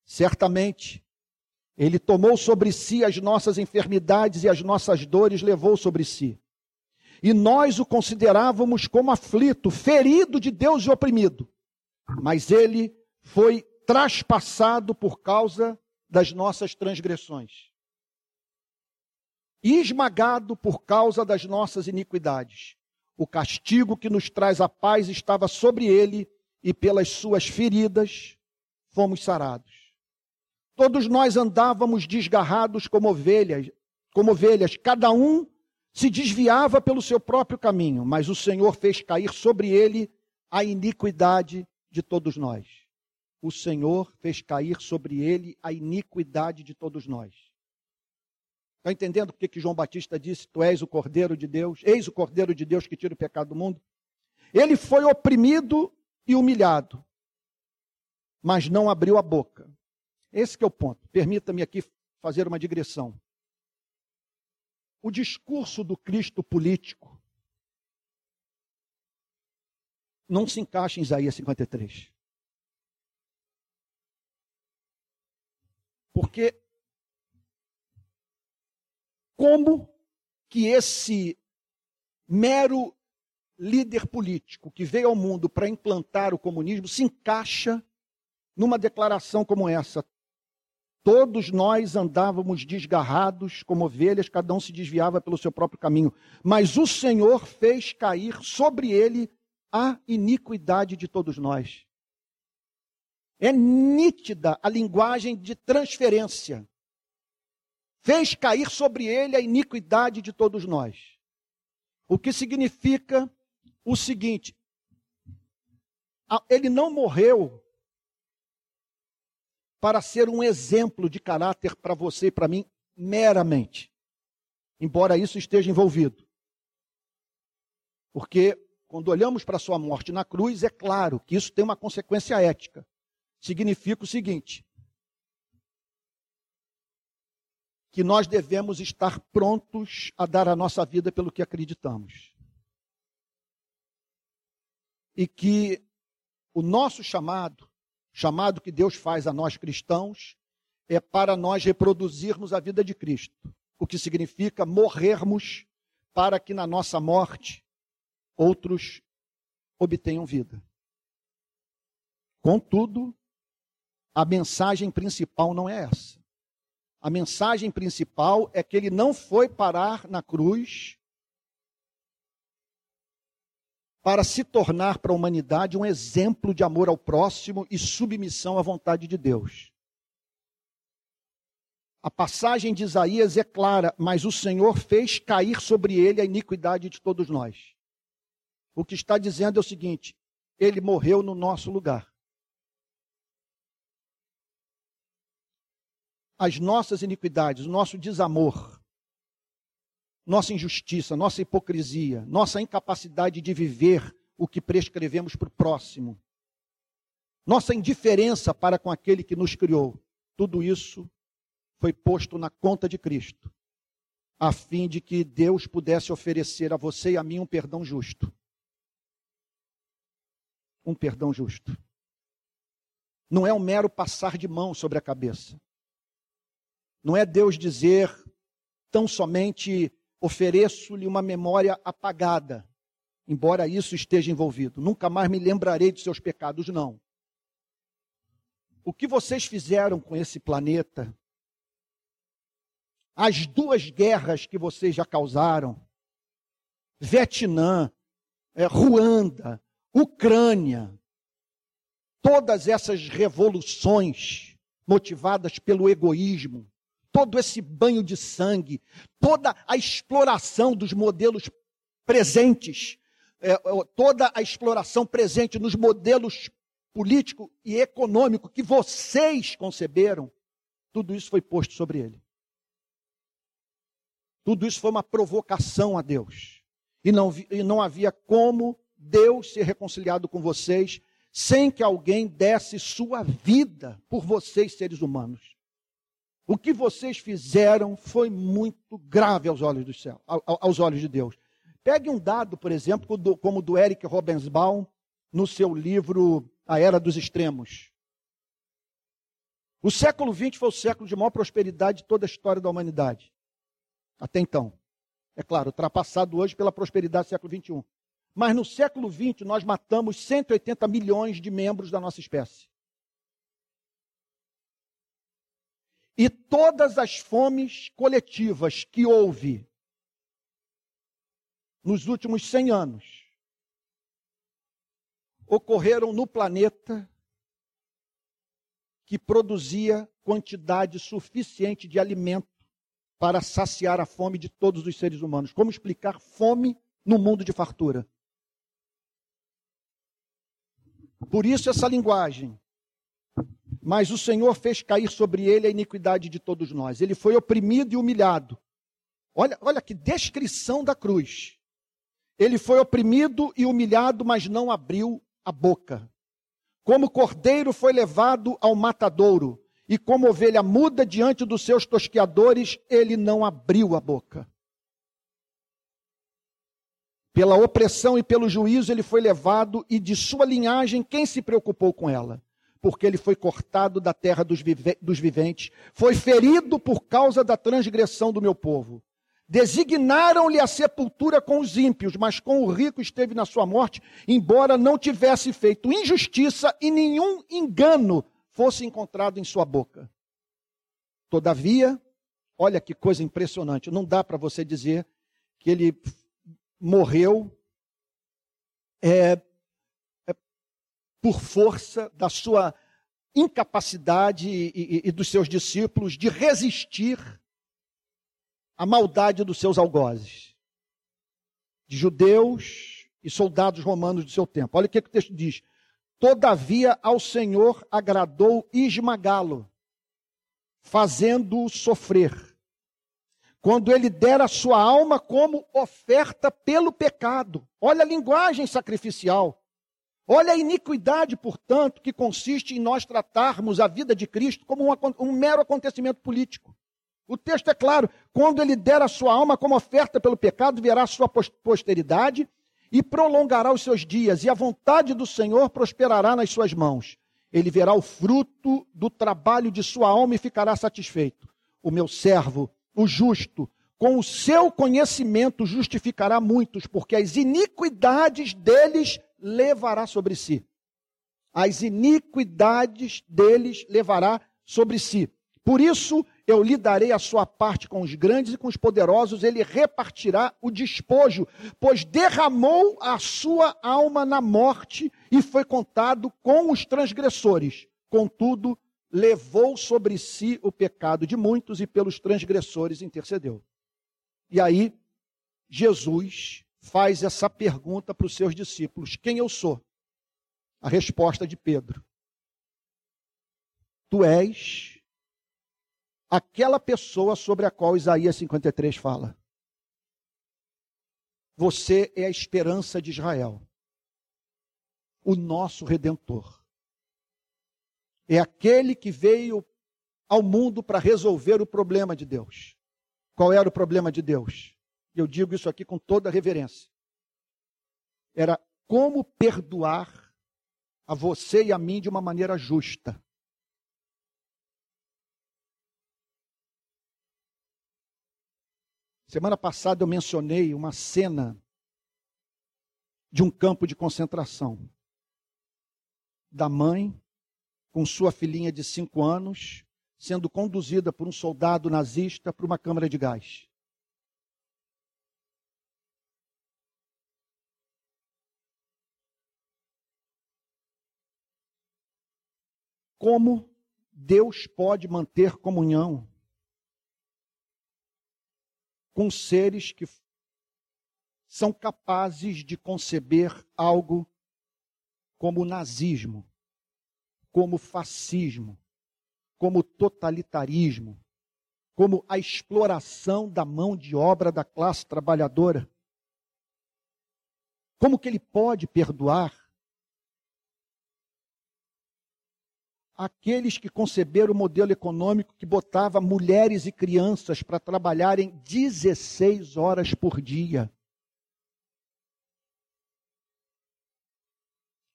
Certamente, ele tomou sobre si as nossas enfermidades e as nossas dores levou sobre si. E nós o considerávamos como aflito, ferido de Deus e oprimido. Mas ele foi traspassado por causa das nossas transgressões. E esmagado por causa das nossas iniquidades. O castigo que nos traz a paz estava sobre ele, e pelas suas feridas fomos sarados. Todos nós andávamos desgarrados como ovelhas, como ovelhas, cada um se desviava pelo seu próprio caminho, mas o Senhor fez cair sobre ele a iniquidade de todos nós. O Senhor fez cair sobre ele a iniquidade de todos nós. Está entendendo porque que João Batista disse, tu és o Cordeiro de Deus, eis o Cordeiro de Deus que tira o pecado do mundo? Ele foi oprimido e humilhado, mas não abriu a boca. Esse que é o ponto. Permita-me aqui fazer uma digressão. O discurso do Cristo político não se encaixa em Isaías cinquenta e três. Porque como que esse mero líder político que veio ao mundo para implantar o comunismo se encaixa numa declaração como essa? Todos nós andávamos desgarrados como ovelhas, cada um se desviava pelo seu próprio caminho. Mas o Senhor fez cair sobre ele a iniquidade de todos nós. É nítida a linguagem de transferência. Fez cair sobre ele a iniquidade de todos nós. O que significa o seguinte: ele não morreu para ser um exemplo de caráter para você e para mim meramente, embora isso esteja envolvido. Porque quando olhamos para sua morte na cruz, é claro que isso tem uma consequência ética. Significa o seguinte: que nós devemos estar prontos a dar a nossa vida pelo que acreditamos. E que o nosso chamado, chamado que Deus faz a nós cristãos, é para nós reproduzirmos a vida de Cristo, o que significa morrermos para que na nossa morte outros obtenham vida. Contudo, a mensagem principal não é essa. A mensagem principal é que ele não foi parar na cruz para se tornar para a humanidade um exemplo de amor ao próximo e submissão à vontade de Deus. A passagem de Isaías é clara, mas o Senhor fez cair sobre ele a iniquidade de todos nós. O que está dizendo é o seguinte: ele morreu no nosso lugar. As nossas iniquidades, o nosso desamor, nossa injustiça, nossa hipocrisia, nossa incapacidade de viver o que prescrevemos para o próximo, nossa indiferença para com aquele que nos criou, tudo isso foi posto na conta de Cristo, a fim de que Deus pudesse oferecer a você e a mim um perdão justo. Um perdão justo. Não é um mero passar de mão sobre a cabeça. Não é Deus dizer tão somente: ofereço-lhe uma memória apagada, embora isso esteja envolvido. Nunca mais me lembrarei dos seus pecados, não. O que vocês fizeram com esse planeta, as duas guerras que vocês já causaram, Vietnã, é, Ruanda, Ucrânia, todas essas revoluções motivadas pelo egoísmo, todo esse banho de sangue, toda a exploração dos modelos presentes, é, toda a exploração presente nos modelos político e econômico que vocês conceberam, tudo isso foi posto sobre ele. Tudo isso foi uma provocação a Deus. E não, e não havia como Deus ser reconciliado com vocês sem que alguém desse sua vida por vocês, seres humanos. O que vocês fizeram foi muito grave aos olhos do céu, aos olhos de Deus. Pegue um dado, por exemplo, como o do Eric Robensbaum, no seu livro A Era dos Extremos. O século vinte foi o século de maior prosperidade de toda a história da humanidade. Até então. É claro, ultrapassado hoje pela prosperidade do século vinte e um. Mas no século vinte nós matamos cento e oitenta milhões de membros da nossa espécie. E todas as fomes coletivas que houve nos últimos cem anos ocorreram no planeta que produzia quantidade suficiente de alimento para saciar a fome de todos os seres humanos. Como explicar fome no mundo de fartura? Por isso essa linguagem. Mas o Senhor fez cair sobre ele a iniquidade de todos nós. Ele foi oprimido e humilhado. Olha, olha que descrição da cruz. Ele foi oprimido e humilhado, mas não abriu a boca. Como cordeiro foi levado ao matadouro, e como ovelha muda diante dos seus tosqueadores, ele não abriu a boca. Pela opressão e pelo juízo ele foi levado, e de sua linhagem quem se preocupou com ela? Porque ele foi cortado da terra dos viventes, foi ferido por causa da transgressão do meu povo. Designaram-lhe a sepultura com os ímpios, mas com o rico esteve na sua morte, embora não tivesse feito injustiça e nenhum engano fosse encontrado em sua boca. Todavia, olha que coisa impressionante, não dá para você dizer que ele morreu é, por força da sua incapacidade e, e, e dos seus discípulos de resistir à maldade dos seus algozes, de judeus e soldados romanos do seu tempo. Olha o que, que o texto diz. Todavia ao Senhor agradou esmagá-lo, fazendo-o sofrer, quando ele dera sua alma como oferta pelo pecado. Olha a linguagem sacrificial. Olha a iniquidade, portanto, que consiste em nós tratarmos a vida de Cristo como um, um mero acontecimento político. O texto é claro. Quando ele der a sua alma como oferta pelo pecado, virá a sua posteridade e prolongará os seus dias, e a vontade do Senhor prosperará nas suas mãos. Ele verá o fruto do trabalho de sua alma e ficará satisfeito. O meu servo, o justo, com o seu conhecimento justificará muitos, porque as iniquidades deles levará sobre si. As iniquidades deles levará sobre si. Por isso, eu lhe darei a sua parte com os grandes e com os poderosos, ele repartirá o despojo, pois derramou a sua alma na morte e foi contado com os transgressores. Contudo, levou sobre si o pecado de muitos e pelos transgressores intercedeu. E aí, Jesus faz essa pergunta para os seus discípulos: quem eu sou? A resposta de Pedro: tu és aquela pessoa sobre a qual Isaías cinquenta e três fala. Você é a esperança de Israel, o nosso Redentor. É aquele que veio ao mundo para resolver o problema de Deus. Qual era o problema de Deus? Eu digo isso aqui com toda reverência. Era como perdoar a você e a mim de uma maneira justa. Semana passada eu mencionei uma cena de um campo de concentração, da mãe com sua filhinha de cinco anos, sendo conduzida por um soldado nazista para uma câmara de gás. Como Deus pode manter comunhão com seres que são capazes de conceber algo como o nazismo, como o fascismo, como o totalitarismo, como a exploração da mão de obra da classe trabalhadora? Como que ele pode perdoar aqueles que conceberam o modelo econômico que botava mulheres e crianças para trabalharem dezesseis horas por dia?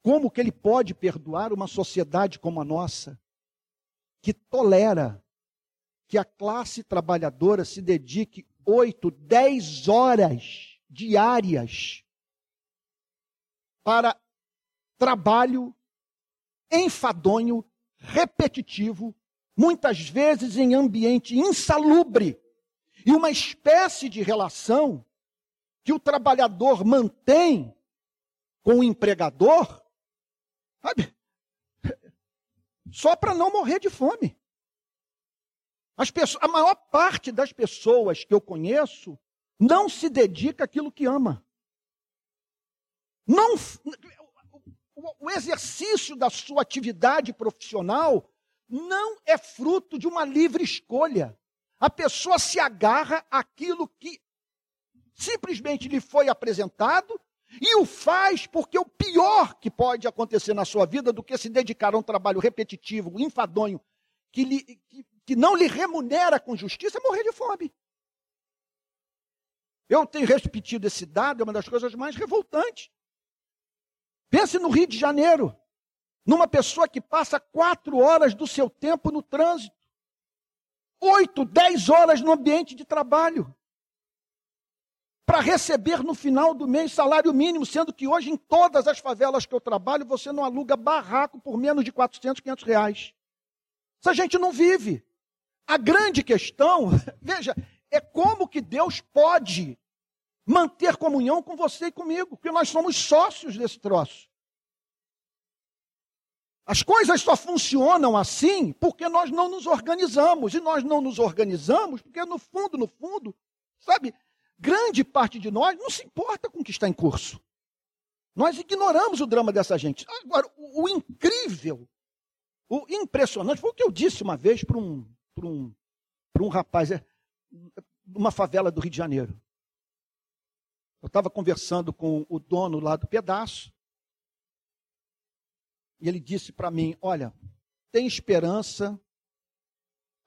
Como que ele pode perdoar uma sociedade como a nossa, que tolera que a classe trabalhadora se dedique oito, dez horas diárias para trabalho enfadonho, repetitivo, muitas vezes em ambiente insalubre, e uma espécie de relação que o trabalhador mantém com o empregador, sabe? Só para não morrer de fome. As pessoas, a maior parte das pessoas que eu conheço não se dedica àquilo que ama. Não... O exercício da sua atividade profissional não é fruto de uma livre escolha. A pessoa se agarra àquilo que simplesmente lhe foi apresentado e o faz porque o pior que pode acontecer na sua vida do que se dedicar a um trabalho repetitivo, enfadonho, que, lhe, que, que não lhe remunera com justiça, é morrer de fome. Eu tenho repetido esse dado, é uma das coisas mais revoltantes. Pense no Rio de Janeiro, numa pessoa que passa quatro horas do seu tempo no trânsito, oito, dez horas no ambiente de trabalho, para receber no final do mês salário mínimo, sendo que hoje em todas as favelas que eu trabalho, você não aluga barraco por menos de quatrocentos, quinhentos reais. Essa gente não vive. A grande questão, veja, é como que Deus pode manter comunhão com você e comigo, porque nós somos sócios desse troço. As coisas só funcionam assim porque nós não nos organizamos. E nós não nos organizamos porque, no fundo, no fundo, sabe, grande parte de nós não se importa com o que está em curso. Nós ignoramos o drama dessa gente. Agora, o, o incrível, o impressionante, foi o que eu disse uma vez para um, para um, para um rapaz é, numa favela do Rio de Janeiro. Eu estava conversando com o dono lá do pedaço. E ele disse para mim, olha, tem esperança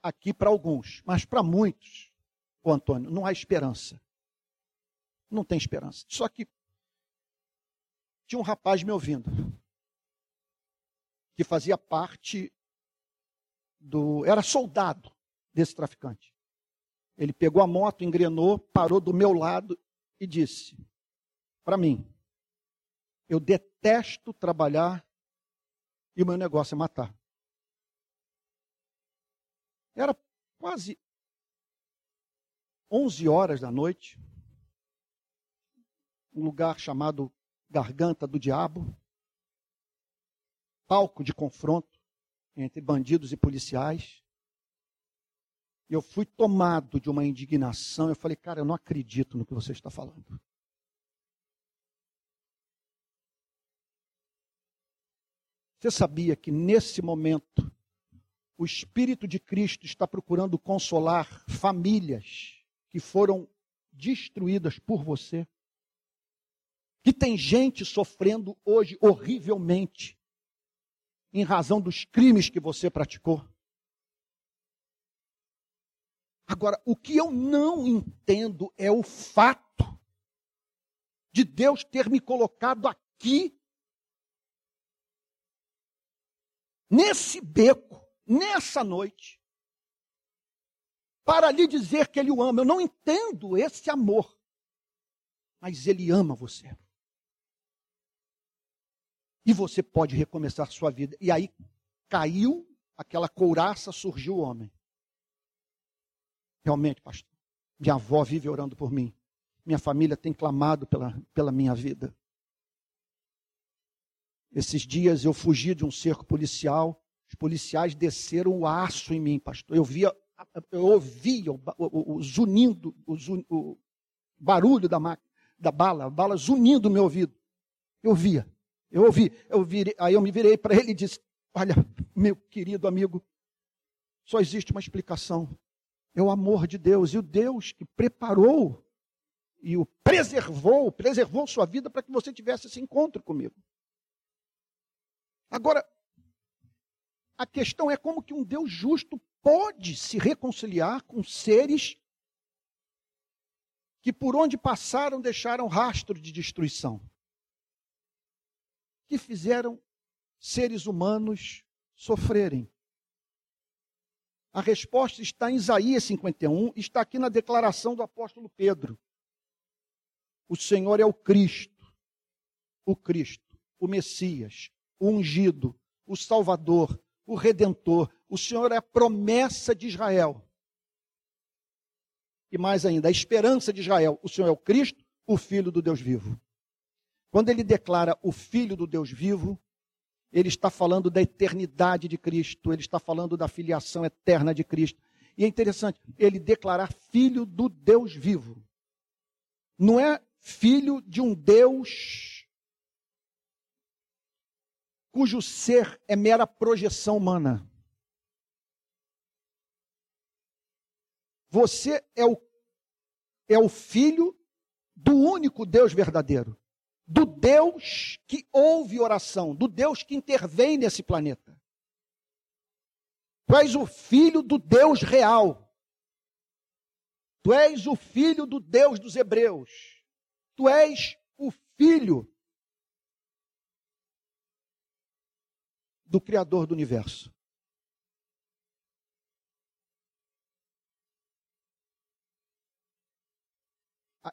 aqui para alguns, mas para muitos, ô Antônio, não há esperança. Não tem esperança. Só que tinha um rapaz me ouvindo, que fazia parte do... Era soldado desse traficante. Ele pegou a moto, engrenou, parou do meu lado e disse para mim, eu detesto trabalhar e o meu negócio é matar. Era quase onze horas da noite, um lugar chamado Garganta do Diabo, palco de confronto entre bandidos e policiais. Eu fui tomado de uma indignação, eu falei, cara, eu não acredito no que você está falando. Você sabia que nesse momento o Espírito de Cristo está procurando consolar famílias que foram destruídas por você? Que tem gente sofrendo hoje horrivelmente em razão dos crimes que você praticou? Agora, o que eu não entendo é o fato de Deus ter me colocado aqui nesse beco, nessa noite, para lhe dizer que ele o ama. Eu não entendo esse amor, mas ele ama você. E você pode recomeçar sua vida. E aí caiu aquela couraça, surgiu o homem. Realmente, pastor, minha avó vive orando por mim. Minha família tem clamado pela, pela minha vida. Esses dias eu fugi de um cerco policial, os policiais desceram o aço em mim, pastor. Eu via, eu ouvia o, o, o zunindo, o, o barulho da, ma, da bala, a bala zunindo o meu ouvido. Eu via, eu ouvi, eu virei, aí eu me virei para ele e disse, olha, meu querido amigo, só existe uma explicação. É o amor de Deus, e o Deus que preparou e o preservou, preservou sua vida para que você tivesse esse encontro comigo. Agora, a questão é como que um Deus justo pode se reconciliar com seres que por onde passaram deixaram rastro de destruição, que fizeram seres humanos sofrerem. A resposta está em Isaías cinquenta e um, está aqui na declaração do apóstolo Pedro. O Senhor é o Cristo, o Cristo, o Messias, o ungido, o Salvador, o Redentor. O Senhor é a promessa de Israel. E mais ainda, a esperança de Israel. O Senhor é o Cristo, o Filho do Deus vivo. Quando ele declara o Filho do Deus vivo, ele está falando da eternidade de Cristo, ele está falando da filiação eterna de Cristo. E é interessante, ele declarar Filho do Deus vivo. Não é filho de um Deus cujo ser é mera projeção humana. Você é o, é o filho do único Deus verdadeiro, do Deus que ouve oração, do Deus que intervém nesse planeta. Tu és o filho do Deus real. Tu és o filho do Deus dos hebreus. Tu és o filho do Criador do universo.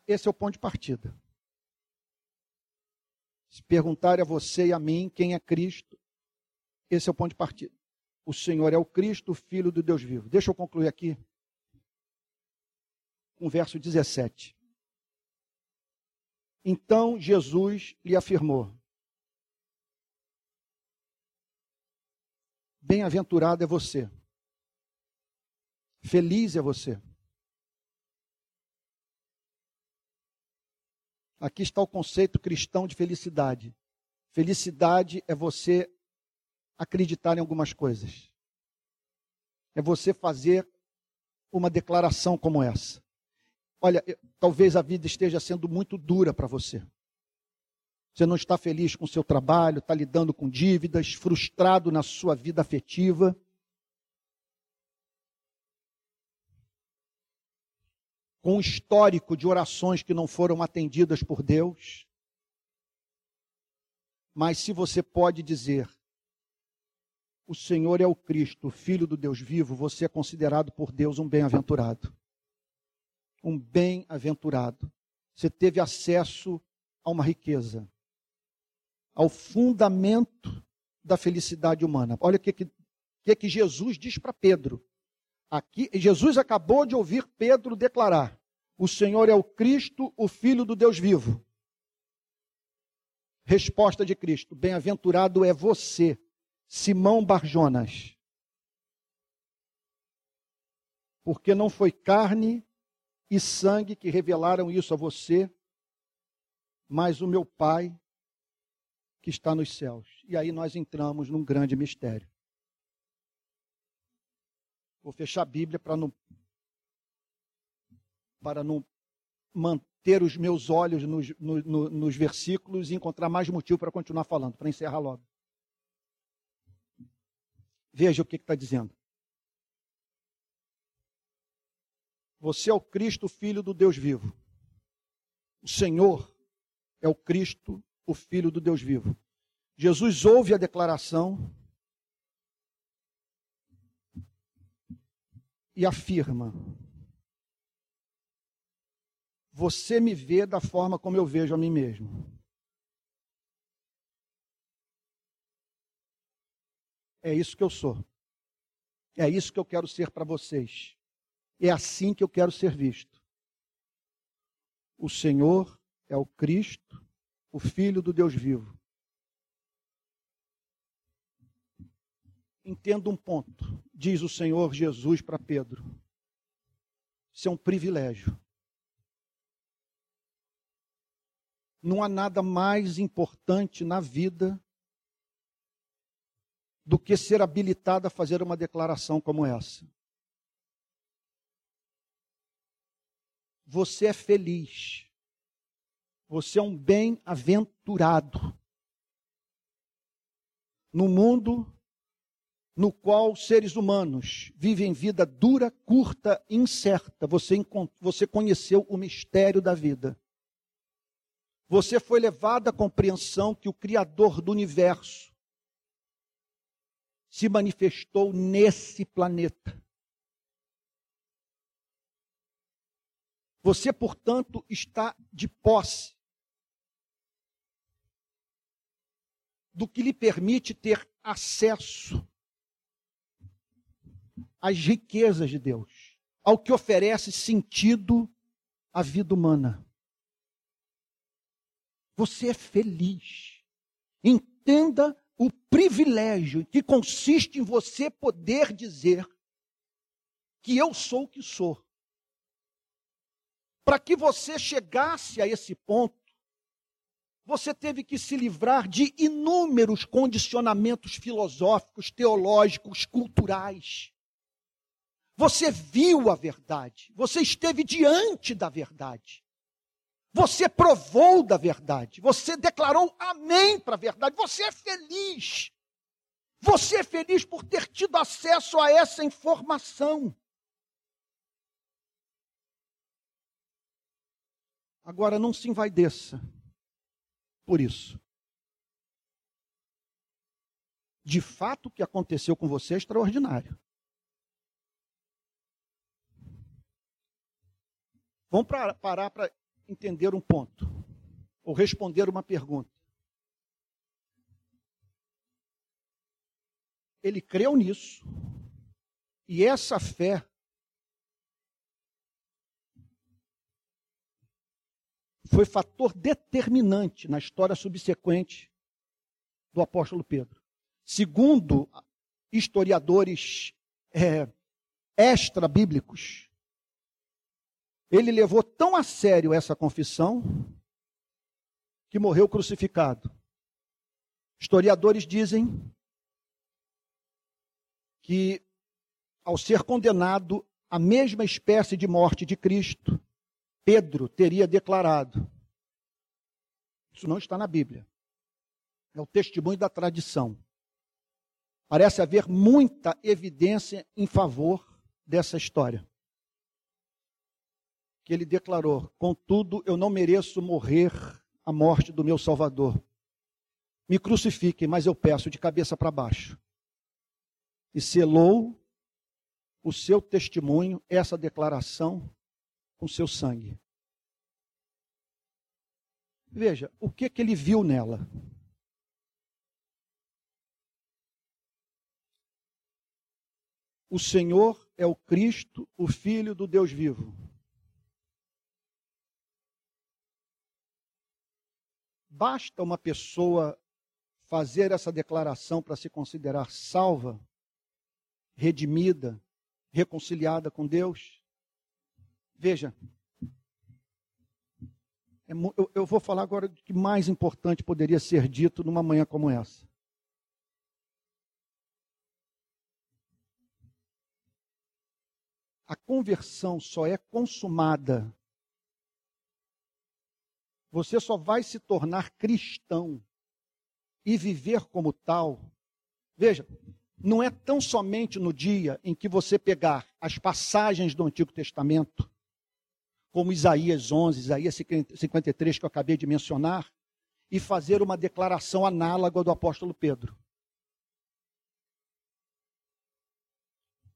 Esse é o ponto de partida. Se perguntarem a você e a mim quem é Cristo, esse é o ponto de partida. O Senhor é o Cristo, o Filho do Deus vivo. Deixa eu concluir aqui com o verso dezessete. Então Jesus lhe afirmou, Bem-aventurado é você. Feliz é você. Aqui está o conceito cristão de felicidade. Felicidade é você acreditar em algumas coisas. É você fazer uma declaração como essa. Olha, talvez a vida esteja sendo muito dura para você. Você não está feliz com o seu trabalho, está lidando com dívidas, frustrado na sua vida afetiva. Com um histórico de orações que não foram atendidas por Deus. Mas se você pode dizer, o Senhor é o Cristo, Filho do Deus vivo, você é considerado por Deus um bem-aventurado. Um bem-aventurado. Você teve acesso a uma riqueza, ao fundamento da felicidade humana. Olha o que, que, que, que Jesus diz para Pedro. Aqui, Jesus acabou de ouvir Pedro declarar, o Senhor é o Cristo, o Filho do Deus vivo. Resposta de Cristo, bem-aventurado é você, Simão Barjonas, porque não foi carne e sangue que revelaram isso a você, mas o meu Pai que está nos céus. E aí nós entramos num grande mistério. Vou fechar a Bíblia para não, para não manter os meus olhos nos, no, no, nos versículos e encontrar mais motivo para continuar falando, para encerrar logo. Veja o que está dizendo. Você é o Cristo, Filho do Deus vivo. O Senhor é o Cristo, o Filho do Deus vivo. Jesus ouve a declaração e afirma, você me vê da forma como eu vejo a mim mesmo. É isso que eu sou. É isso que eu quero ser para vocês. É assim que eu quero ser visto. O Senhor é o Cristo, o Filho do Deus vivo. Entenda um ponto, diz o Senhor Jesus para Pedro. Isso é um privilégio. Não há nada mais importante na vida do que ser habilitado a fazer uma declaração como essa. Você é feliz. Você é um bem-aventurado. No mundo no qual seres humanos vivem vida dura, curta e incerta. Você, você conheceu o mistério da vida. Você foi levado à compreensão que o Criador do universo se manifestou nesse planeta. Você, portanto, está de posse do que lhe permite ter acesso às riquezas de Deus, ao que oferece sentido à vida humana. Você é feliz. Entenda o privilégio que consiste em você poder dizer que eu sou o que sou. Para que você chegasse a esse ponto, você teve que se livrar de inúmeros condicionamentos filosóficos, teológicos, culturais. Você viu a verdade, você esteve diante da verdade, você provou da verdade, você declarou amém para a verdade, você é feliz. Você é feliz por ter tido acesso a essa informação. Agora, não se envaideça por isso. De fato, o que aconteceu com você é extraordinário. Vamos pra, parar para entender um ponto, ou responder uma pergunta. Ele creu nisso, e essa fé foi fator determinante na história subsequente do apóstolo Pedro. Segundo historiadores é, extra-bíblicos, ele levou tão a sério essa confissão que morreu crucificado. Historiadores dizem que, ao ser condenado à mesma espécie de morte de Cristo, Pedro teria declarado. Isso não está na Bíblia. É o testemunho da tradição. Parece haver muita evidência em favor dessa história. Que ele declarou: contudo, eu não mereço morrer a morte do meu Salvador. Me crucifiquem, mas eu peço, de cabeça para baixo. E selou o seu testemunho, essa declaração, com seu sangue. Veja, o que que ele viu nela? O Senhor é o Cristo, o Filho do Deus vivo. Basta uma pessoa fazer essa declaração para se considerar salva, redimida, reconciliada com Deus? Veja, eu vou falar agora do que mais importante poderia ser dito numa manhã como essa. A conversão só é consumada. Você só vai se tornar cristão e viver como tal. Veja, não é tão somente no dia em que você pegar as passagens do Antigo Testamento, como Isaías onze, Isaías cinquenta e três, que eu acabei de mencionar, e fazer uma declaração análoga do apóstolo Pedro.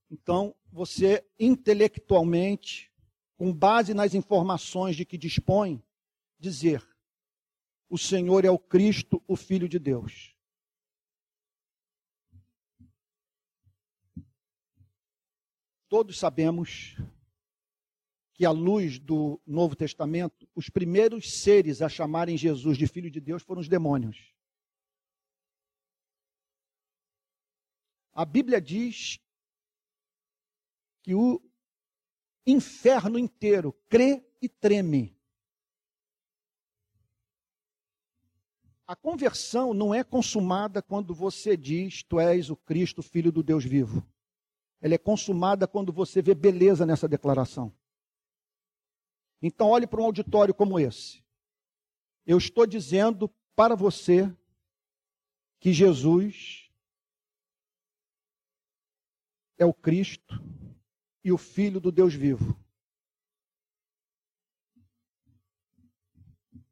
Então, você intelectualmente, com base nas informações de que dispõe, dizer: o Senhor é o Cristo, o Filho de Deus. Todos sabemos que, à luz do Novo Testamento, os primeiros seres a chamarem Jesus de Filho de Deus foram os demônios. A Bíblia diz que o inferno inteiro crê e treme. A conversão não é consumada quando você diz: tu és o Cristo, Filho do Deus vivo. Ela é consumada quando você vê beleza nessa declaração. Então olhe para um auditório como esse. Eu estou dizendo para você que Jesus é o Cristo e o Filho do Deus vivo.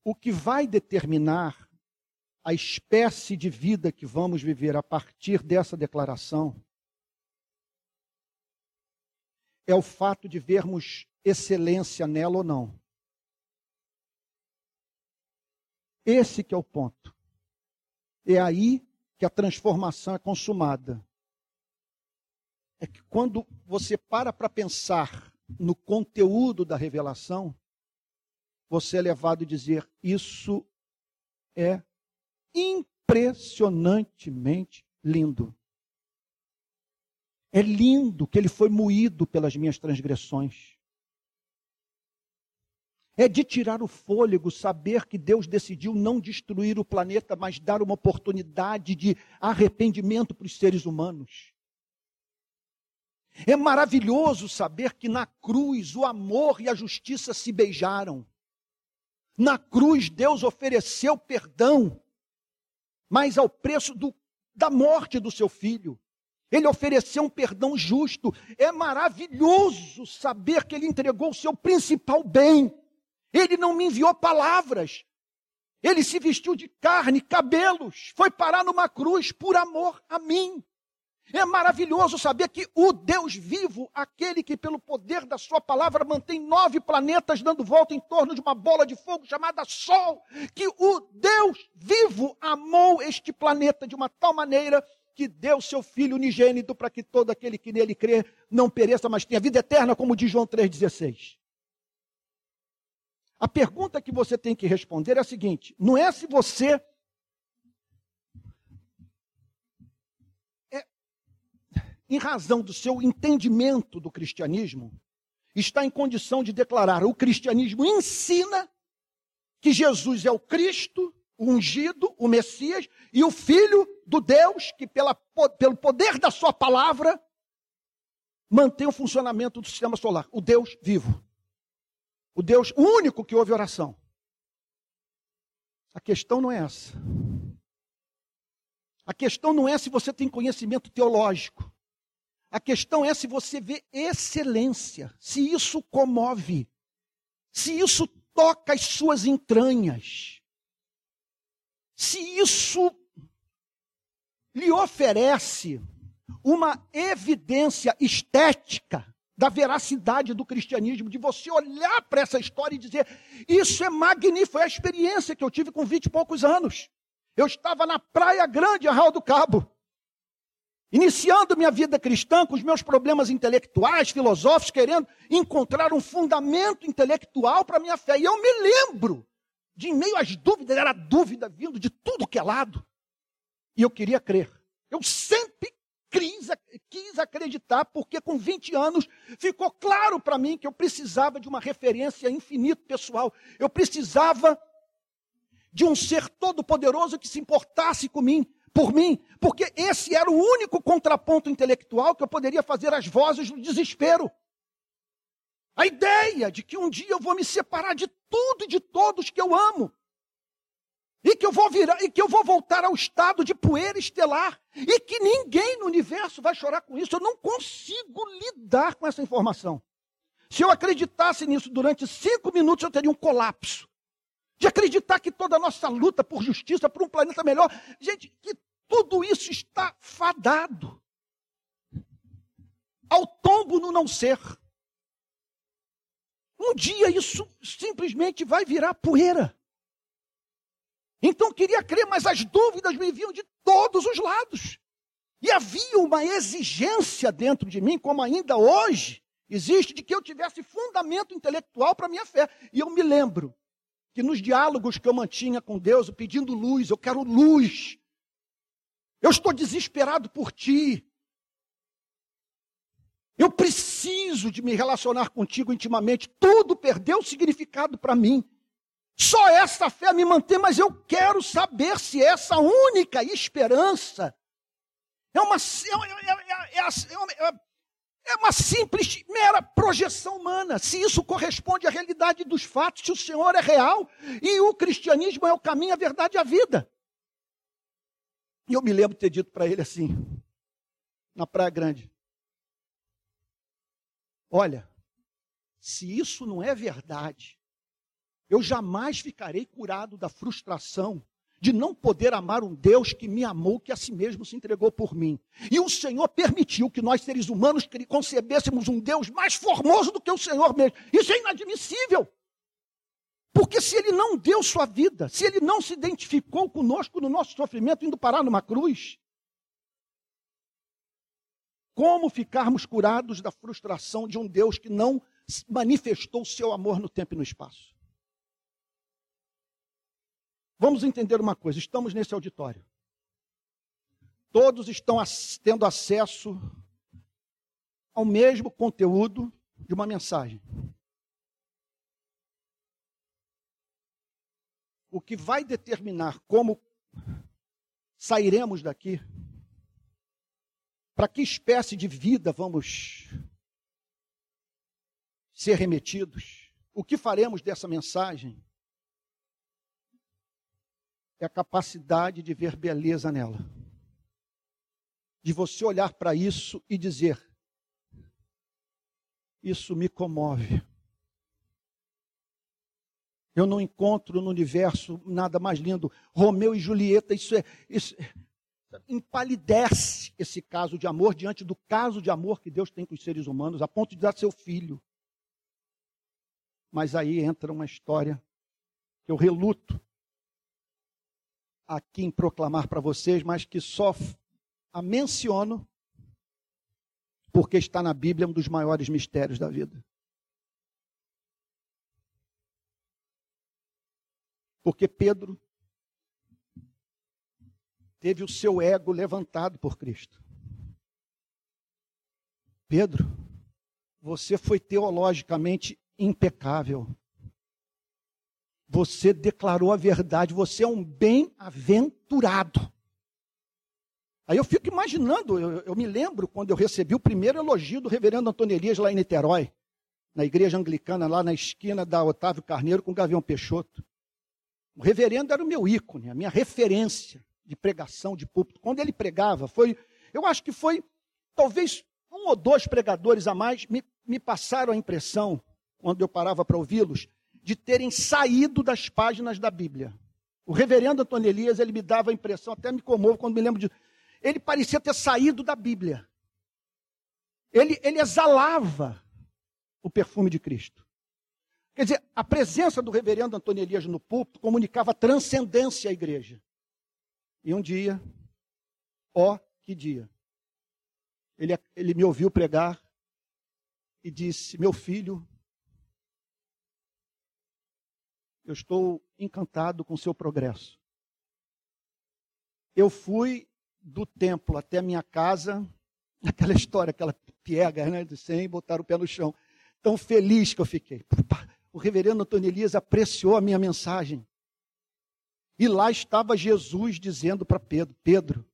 O que vai determinar a espécie de vida que vamos viver a partir dessa declaração é o fato de vermos excelência nela ou não. Esse que é o ponto. É aí que a transformação é consumada. É que quando você para para pensar no conteúdo da revelação, você é levado a dizer: isso é impressionantemente lindo. É lindo que ele foi moído pelas minhas transgressões. É de tirar o fôlego saber que Deus decidiu não destruir o planeta, mas dar uma oportunidade de arrependimento para os seres humanos. É maravilhoso saber que na cruz o amor e a justiça se beijaram. Na cruz Deus ofereceu perdão, mas ao preço do, da morte do seu filho. Ele ofereceu um perdão justo. É maravilhoso saber que ele entregou o seu principal bem. Ele não me enviou palavras. Ele se vestiu de carne, cabelos, foi parar numa cruz por amor a mim. É maravilhoso saber que o Deus vivo, aquele que pelo poder da sua palavra mantém nove planetas dando volta em torno de uma bola de fogo chamada Sol, que o Deus vivo amou este planeta de uma tal maneira que deu seu Filho unigênito para que todo aquele que nele crê não pereça, mas tenha vida eterna, como diz João três dezesseis. A pergunta que você tem que responder é a seguinte: não é se você... em razão do seu entendimento do cristianismo, está em condição de declarar: o cristianismo ensina que Jesus é o Cristo, o ungido, o Messias e o Filho do Deus que, pela, pelo poder da sua palavra, mantém o funcionamento do sistema solar. O Deus vivo. O Deus único que ouve oração. A questão não é essa. A questão não é se você tem conhecimento teológico. A questão é se você vê excelência, se isso comove, se isso toca as suas entranhas, se isso lhe oferece uma evidência estética da veracidade do cristianismo, de você olhar para essa história e dizer: isso é magnífico, é a experiência que eu tive com vinte e poucos anos. Eu estava na Praia Grande, Arraial do Cabo, iniciando minha vida cristã, com os meus problemas intelectuais, filosóficos, querendo encontrar um fundamento intelectual para a minha fé. E eu me lembro de, em meio às dúvidas, era dúvida vindo de tudo que é lado. E eu queria crer. Eu sempre quis, quis acreditar, porque com vinte anos ficou claro para mim que eu precisava de uma referência infinita pessoal. Eu precisava de um ser todo-poderoso que se importasse com mim. Por mim, porque esse era o único contraponto intelectual que eu poderia fazer às vozes do desespero. A ideia de que um dia eu vou me separar de tudo e de todos que eu amo, e que eu vou virar, e que eu vou voltar ao estado de poeira estelar, e que ninguém no universo vai chorar com isso. Eu não consigo lidar com essa informação. Se eu acreditasse nisso durante cinco minutos, eu teria um colapso. De acreditar que toda a nossa luta por justiça, por um planeta melhor, gente, que tudo isso está fadado ao tombo no não ser. Um dia isso simplesmente vai virar poeira. Então queria crer, mas as dúvidas me vinham de todos os lados. E havia uma exigência dentro de mim, como ainda hoje existe, de que eu tivesse fundamento intelectual para a minha fé. E eu me lembro que nos diálogos que eu mantinha com Deus, eu pedindo luz, eu quero luz, eu estou desesperado por ti, eu preciso de me relacionar contigo intimamente, tudo perdeu significado para mim, só essa fé me mantém, mas eu quero saber se essa única esperança é uma, é, é, é, é, é uma simples, mera projeção humana. Se isso corresponde à realidade dos fatos, se o Senhor é real e o cristianismo é o caminho, a verdade e a vida. E eu me lembro ter dito para ele assim, na Praia Grande: olha, se isso não é verdade, eu jamais ficarei curado da frustração de não poder amar um Deus que me amou, que a si mesmo se entregou por mim. E o Senhor permitiu que nós, seres humanos, concebêssemos um Deus mais formoso do que o Senhor mesmo. Isso é inadmissível. Porque se Ele não deu sua vida, se Ele não se identificou conosco no nosso sofrimento, indo parar numa cruz, como ficarmos curados da frustração de um Deus que não manifestou o seu amor no tempo e no espaço? Vamos entender uma coisa, estamos nesse auditório. Todos estão tendo acesso ao mesmo conteúdo de uma mensagem. O que vai determinar como sairemos daqui, para que espécie de vida vamos ser remetidos, o que faremos dessa mensagem, é a capacidade de ver beleza nela. De você olhar para isso e dizer: isso me comove. Eu não encontro no universo nada mais lindo. Romeu e Julieta, isso é... Isso empalidece esse caso de amor diante do caso de amor que Deus tem com os seres humanos, a ponto de dar seu filho. Mas aí entra uma história que eu reluto aqui em proclamar para vocês, mas que só a menciono porque está na Bíblia, um dos maiores mistérios da vida. Porque Pedro teve o seu ego levantado por Cristo. Pedro, você foi teologicamente impecável. Você declarou a verdade, você é um bem-aventurado. Aí eu fico imaginando, eu, eu me lembro quando eu recebi o primeiro elogio do reverendo Antônio Elias lá em Niterói, na igreja anglicana, lá na esquina da Otávio Carneiro com o Gavião Peixoto. O reverendo era o meu ícone, a minha referência de pregação, de púlpito. Quando ele pregava, foi, eu acho que foi, talvez um ou dois pregadores a mais me, me passaram a impressão, quando eu parava para ouvi-los, de terem saído das páginas da Bíblia. O reverendo Antônio Elias, ele me dava a impressão, até me comovo quando me lembro de... Ele parecia ter saído da Bíblia. Ele, ele exalava o perfume de Cristo. Quer dizer, a presença do reverendo Antônio Elias no púlpito comunicava transcendência à igreja. E um dia, ó que dia, ele, ele me ouviu pregar e disse, meu filho, eu estou encantado com o seu progresso. Eu fui do templo até a minha casa, aquela história, aquela piega, né, de sem botar o pé no chão. Tão feliz que eu fiquei. O reverendo Antônio Elias apreciou a minha mensagem. E lá estava Jesus dizendo para Pedro, Pedro,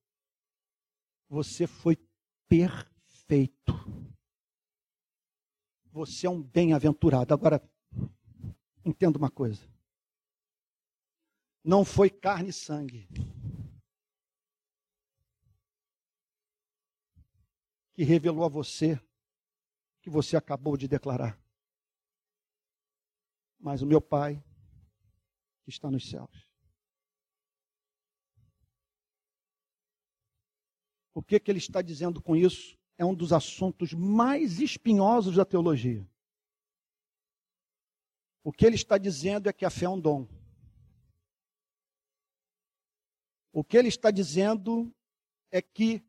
você foi perfeito. Você é um bem-aventurado. Agora, entenda uma coisa. Não foi carne e sangue que revelou a você que você acabou de declarar, mas o meu Pai que está nos céus. O que que ele está dizendo com isso é um dos assuntos mais espinhosos da teologia. O que ele está dizendo é que a fé é um dom. O que ele está dizendo é que,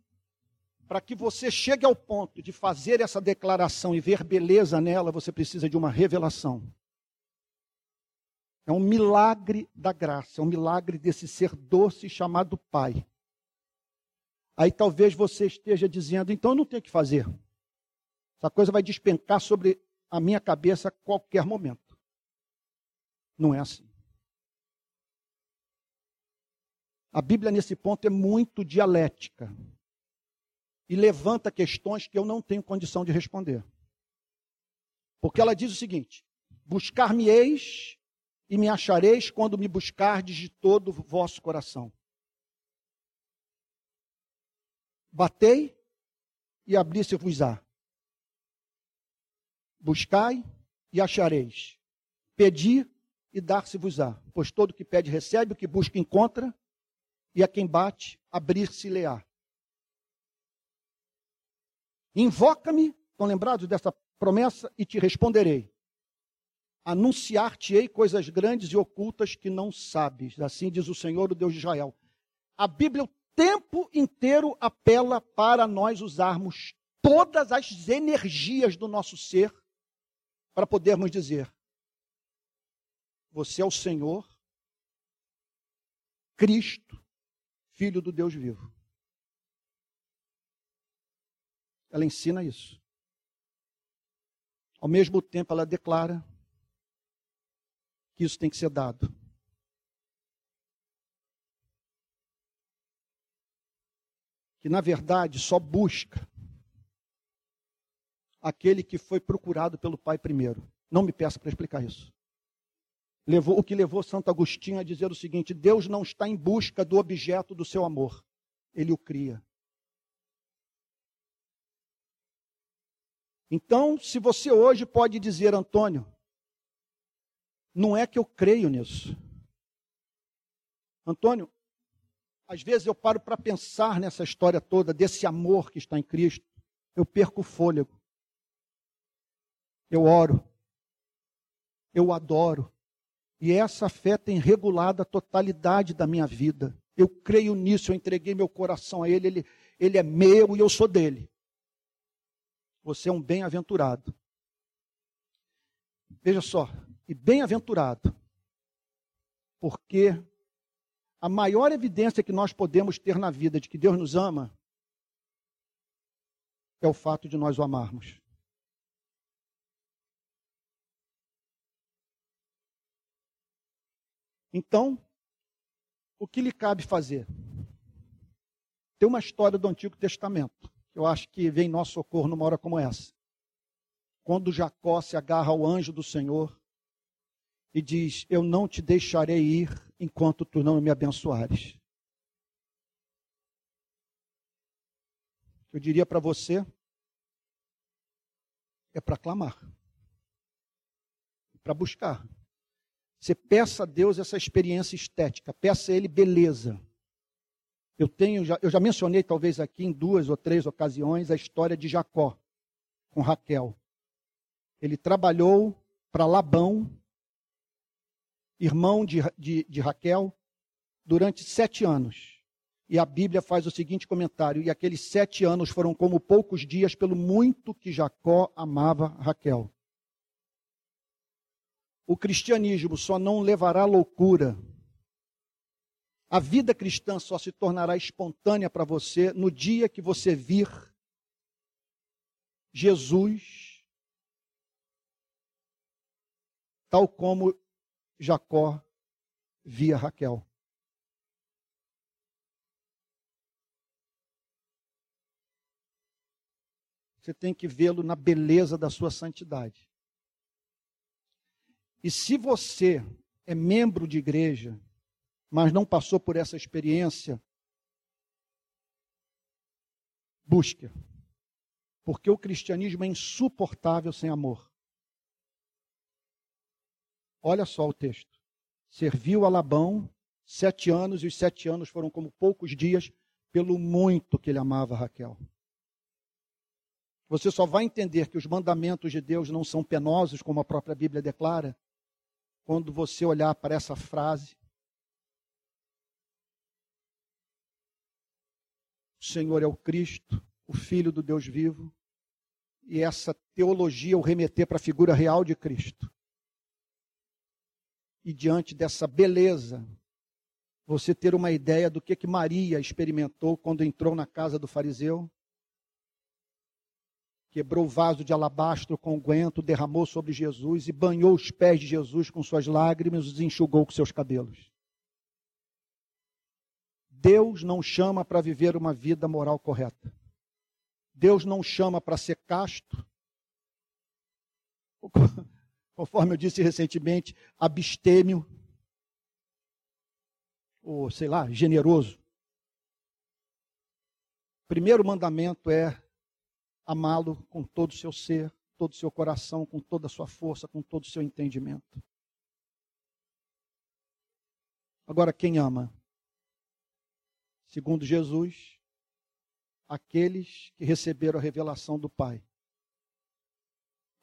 para que você chegue ao ponto de fazer essa declaração e ver beleza nela, você precisa de uma revelação. É um milagre da graça, é um milagre desse ser doce chamado Pai. Aí talvez você esteja dizendo, então eu não tenho o que fazer. Essa coisa vai despencar sobre a minha cabeça a qualquer momento. Não é assim. A Bíblia, nesse ponto, é muito dialética e levanta questões que eu não tenho condição de responder. Porque ela diz o seguinte, buscar-me-eis e me achareis quando me buscardes de todo o vosso coração. Batei e abri-se-vos-á. Buscai e achareis. Pedi e dar-se-vos-á. Pois todo que pede recebe, o que busca encontra, e a quem bate, abrir-se-lhe-á. Invoca-me, estão lembrados dessa promessa, e te responderei. Anunciar-te-ei coisas grandes e ocultas que não sabes. Assim diz o Senhor, o Deus de Israel. A Bíblia o tempo inteiro apela para nós usarmos todas as energias do nosso ser para podermos dizer, você é o Senhor, Cristo, Filho do Deus vivo. Ela ensina isso. Ao mesmo tempo, ela declara que isso tem que ser dado. Que, na verdade, só busca aquele que foi procurado pelo Pai primeiro. Não me peça para explicar isso. Levou, o que levou Santo Agostinho a dizer o seguinte, Deus não está em busca do objeto do seu amor, ele o cria. Então, se você hoje pode dizer, Antônio, não é que eu creio nisso. Antônio, às vezes eu paro para pensar nessa história toda, desse amor que está em Cristo, eu perco o fôlego, eu oro, eu adoro. E essa fé tem regulado a totalidade da minha vida. Eu creio nisso, eu entreguei meu coração a Ele, Ele, ele é meu e eu sou dele. Você é um bem-aventurado. Veja só, e bem-aventurado, porque a maior evidência que nós podemos ter na vida de que Deus nos ama é o fato de nós o amarmos. Então, o que lhe cabe fazer? Tem uma história do Antigo Testamento, que eu acho que vem em nosso socorro numa hora como essa. Quando Jacó se agarra ao anjo do Senhor e diz, eu não te deixarei ir enquanto tu não me abençoares. Eu diria para você, é para clamar, para buscar. Você peça a Deus essa experiência estética, peça a Ele beleza. Eu, tenho, eu já mencionei talvez aqui em duas ou três ocasiões a história de Jacó com Raquel. Ele trabalhou para Labão, irmão de, de, de Raquel, durante sete anos. E a Bíblia faz o seguinte comentário, e aqueles sete anos foram como poucos dias pelo muito que Jacó amava Raquel. O cristianismo só não levará à loucura. A vida cristã só se tornará espontânea para você no dia que você vir Jesus, tal como Jacó via Raquel. Você tem que vê-lo na beleza da sua santidade. E se você é membro de igreja, mas não passou por essa experiência, busque. Porque o cristianismo é insuportável sem amor. Olha só o texto. Serviu a Labão sete anos, e os sete anos foram como poucos dias, pelo muito que ele amava Raquel. Você só vai entender que os mandamentos de Deus não são penosos, como a própria Bíblia declara, quando você olhar para essa frase, o Senhor é o Cristo, o Filho do Deus vivo, e essa teologia o remeter para a figura real de Cristo. E diante dessa beleza, você ter uma ideia do que, que Maria experimentou quando entrou na casa do fariseu, quebrou o vaso de alabastro com unguento, derramou sobre Jesus e banhou os pés de Jesus com suas lágrimas e os enxugou com seus cabelos. Deus não chama para viver uma vida moral correta. Deus não chama para ser casto. Conforme eu disse recentemente, abstêmio, ou sei lá, generoso. O primeiro mandamento é amá-lo com todo o seu ser, todo o seu coração, com toda a sua força, com todo o seu entendimento. Agora, quem ama? Segundo Jesus, aqueles que receberam a revelação do Pai.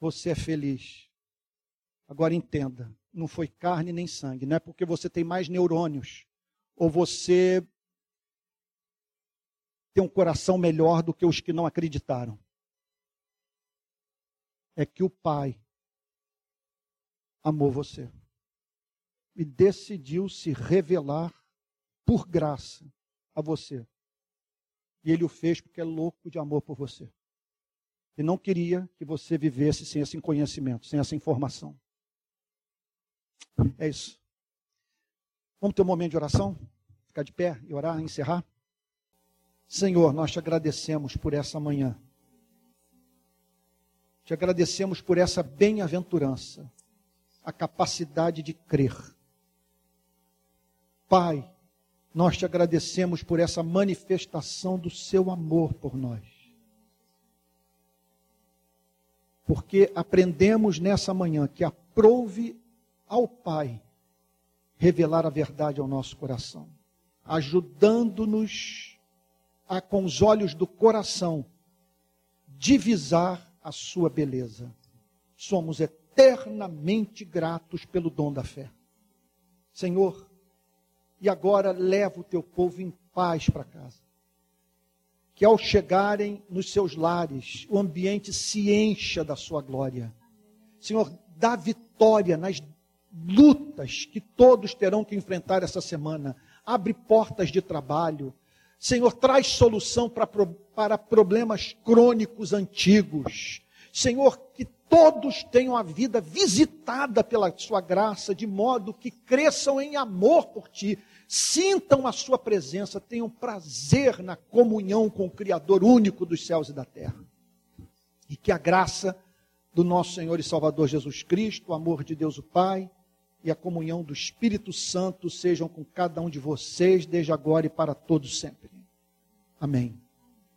Você é feliz. Agora entenda, não foi carne nem sangue, não é porque você tem mais neurônios, ou você tem um coração melhor do que os que não acreditaram. É que o Pai amou você e decidiu se revelar por graça a você. E Ele o fez porque é louco de amor por você. E não queria que você vivesse sem esse conhecimento, sem essa informação. É isso. Vamos ter um momento de oração? Ficar de pé e orar, encerrar? Senhor, nós te agradecemos por essa manhã. Te agradecemos por essa bem-aventurança, a capacidade de crer. Pai, nós te agradecemos por essa manifestação do seu amor por nós. Porque aprendemos nessa manhã que aprouve ao Pai revelar a verdade ao nosso coração, ajudando-nos a, com os olhos do coração, divisar a sua beleza. Somos eternamente gratos pelo dom da fé. Senhor, e agora leva o teu povo em paz para casa. Que ao chegarem nos seus lares, o ambiente se encha da sua glória. Senhor, dá vitória nas lutas que todos terão que enfrentar essa semana. Abre portas de trabalho. Senhor, traz solução para, para problemas crônicos antigos. Senhor, que todos tenham a vida visitada pela sua graça, de modo que cresçam em amor por ti, sintam a sua presença, tenham prazer na comunhão com o Criador único dos céus e da terra. E que a graça do nosso Senhor e Salvador Jesus Cristo, o amor de Deus o Pai, e a comunhão do Espírito Santo sejam com cada um de vocês, desde agora e para todos sempre. Amém.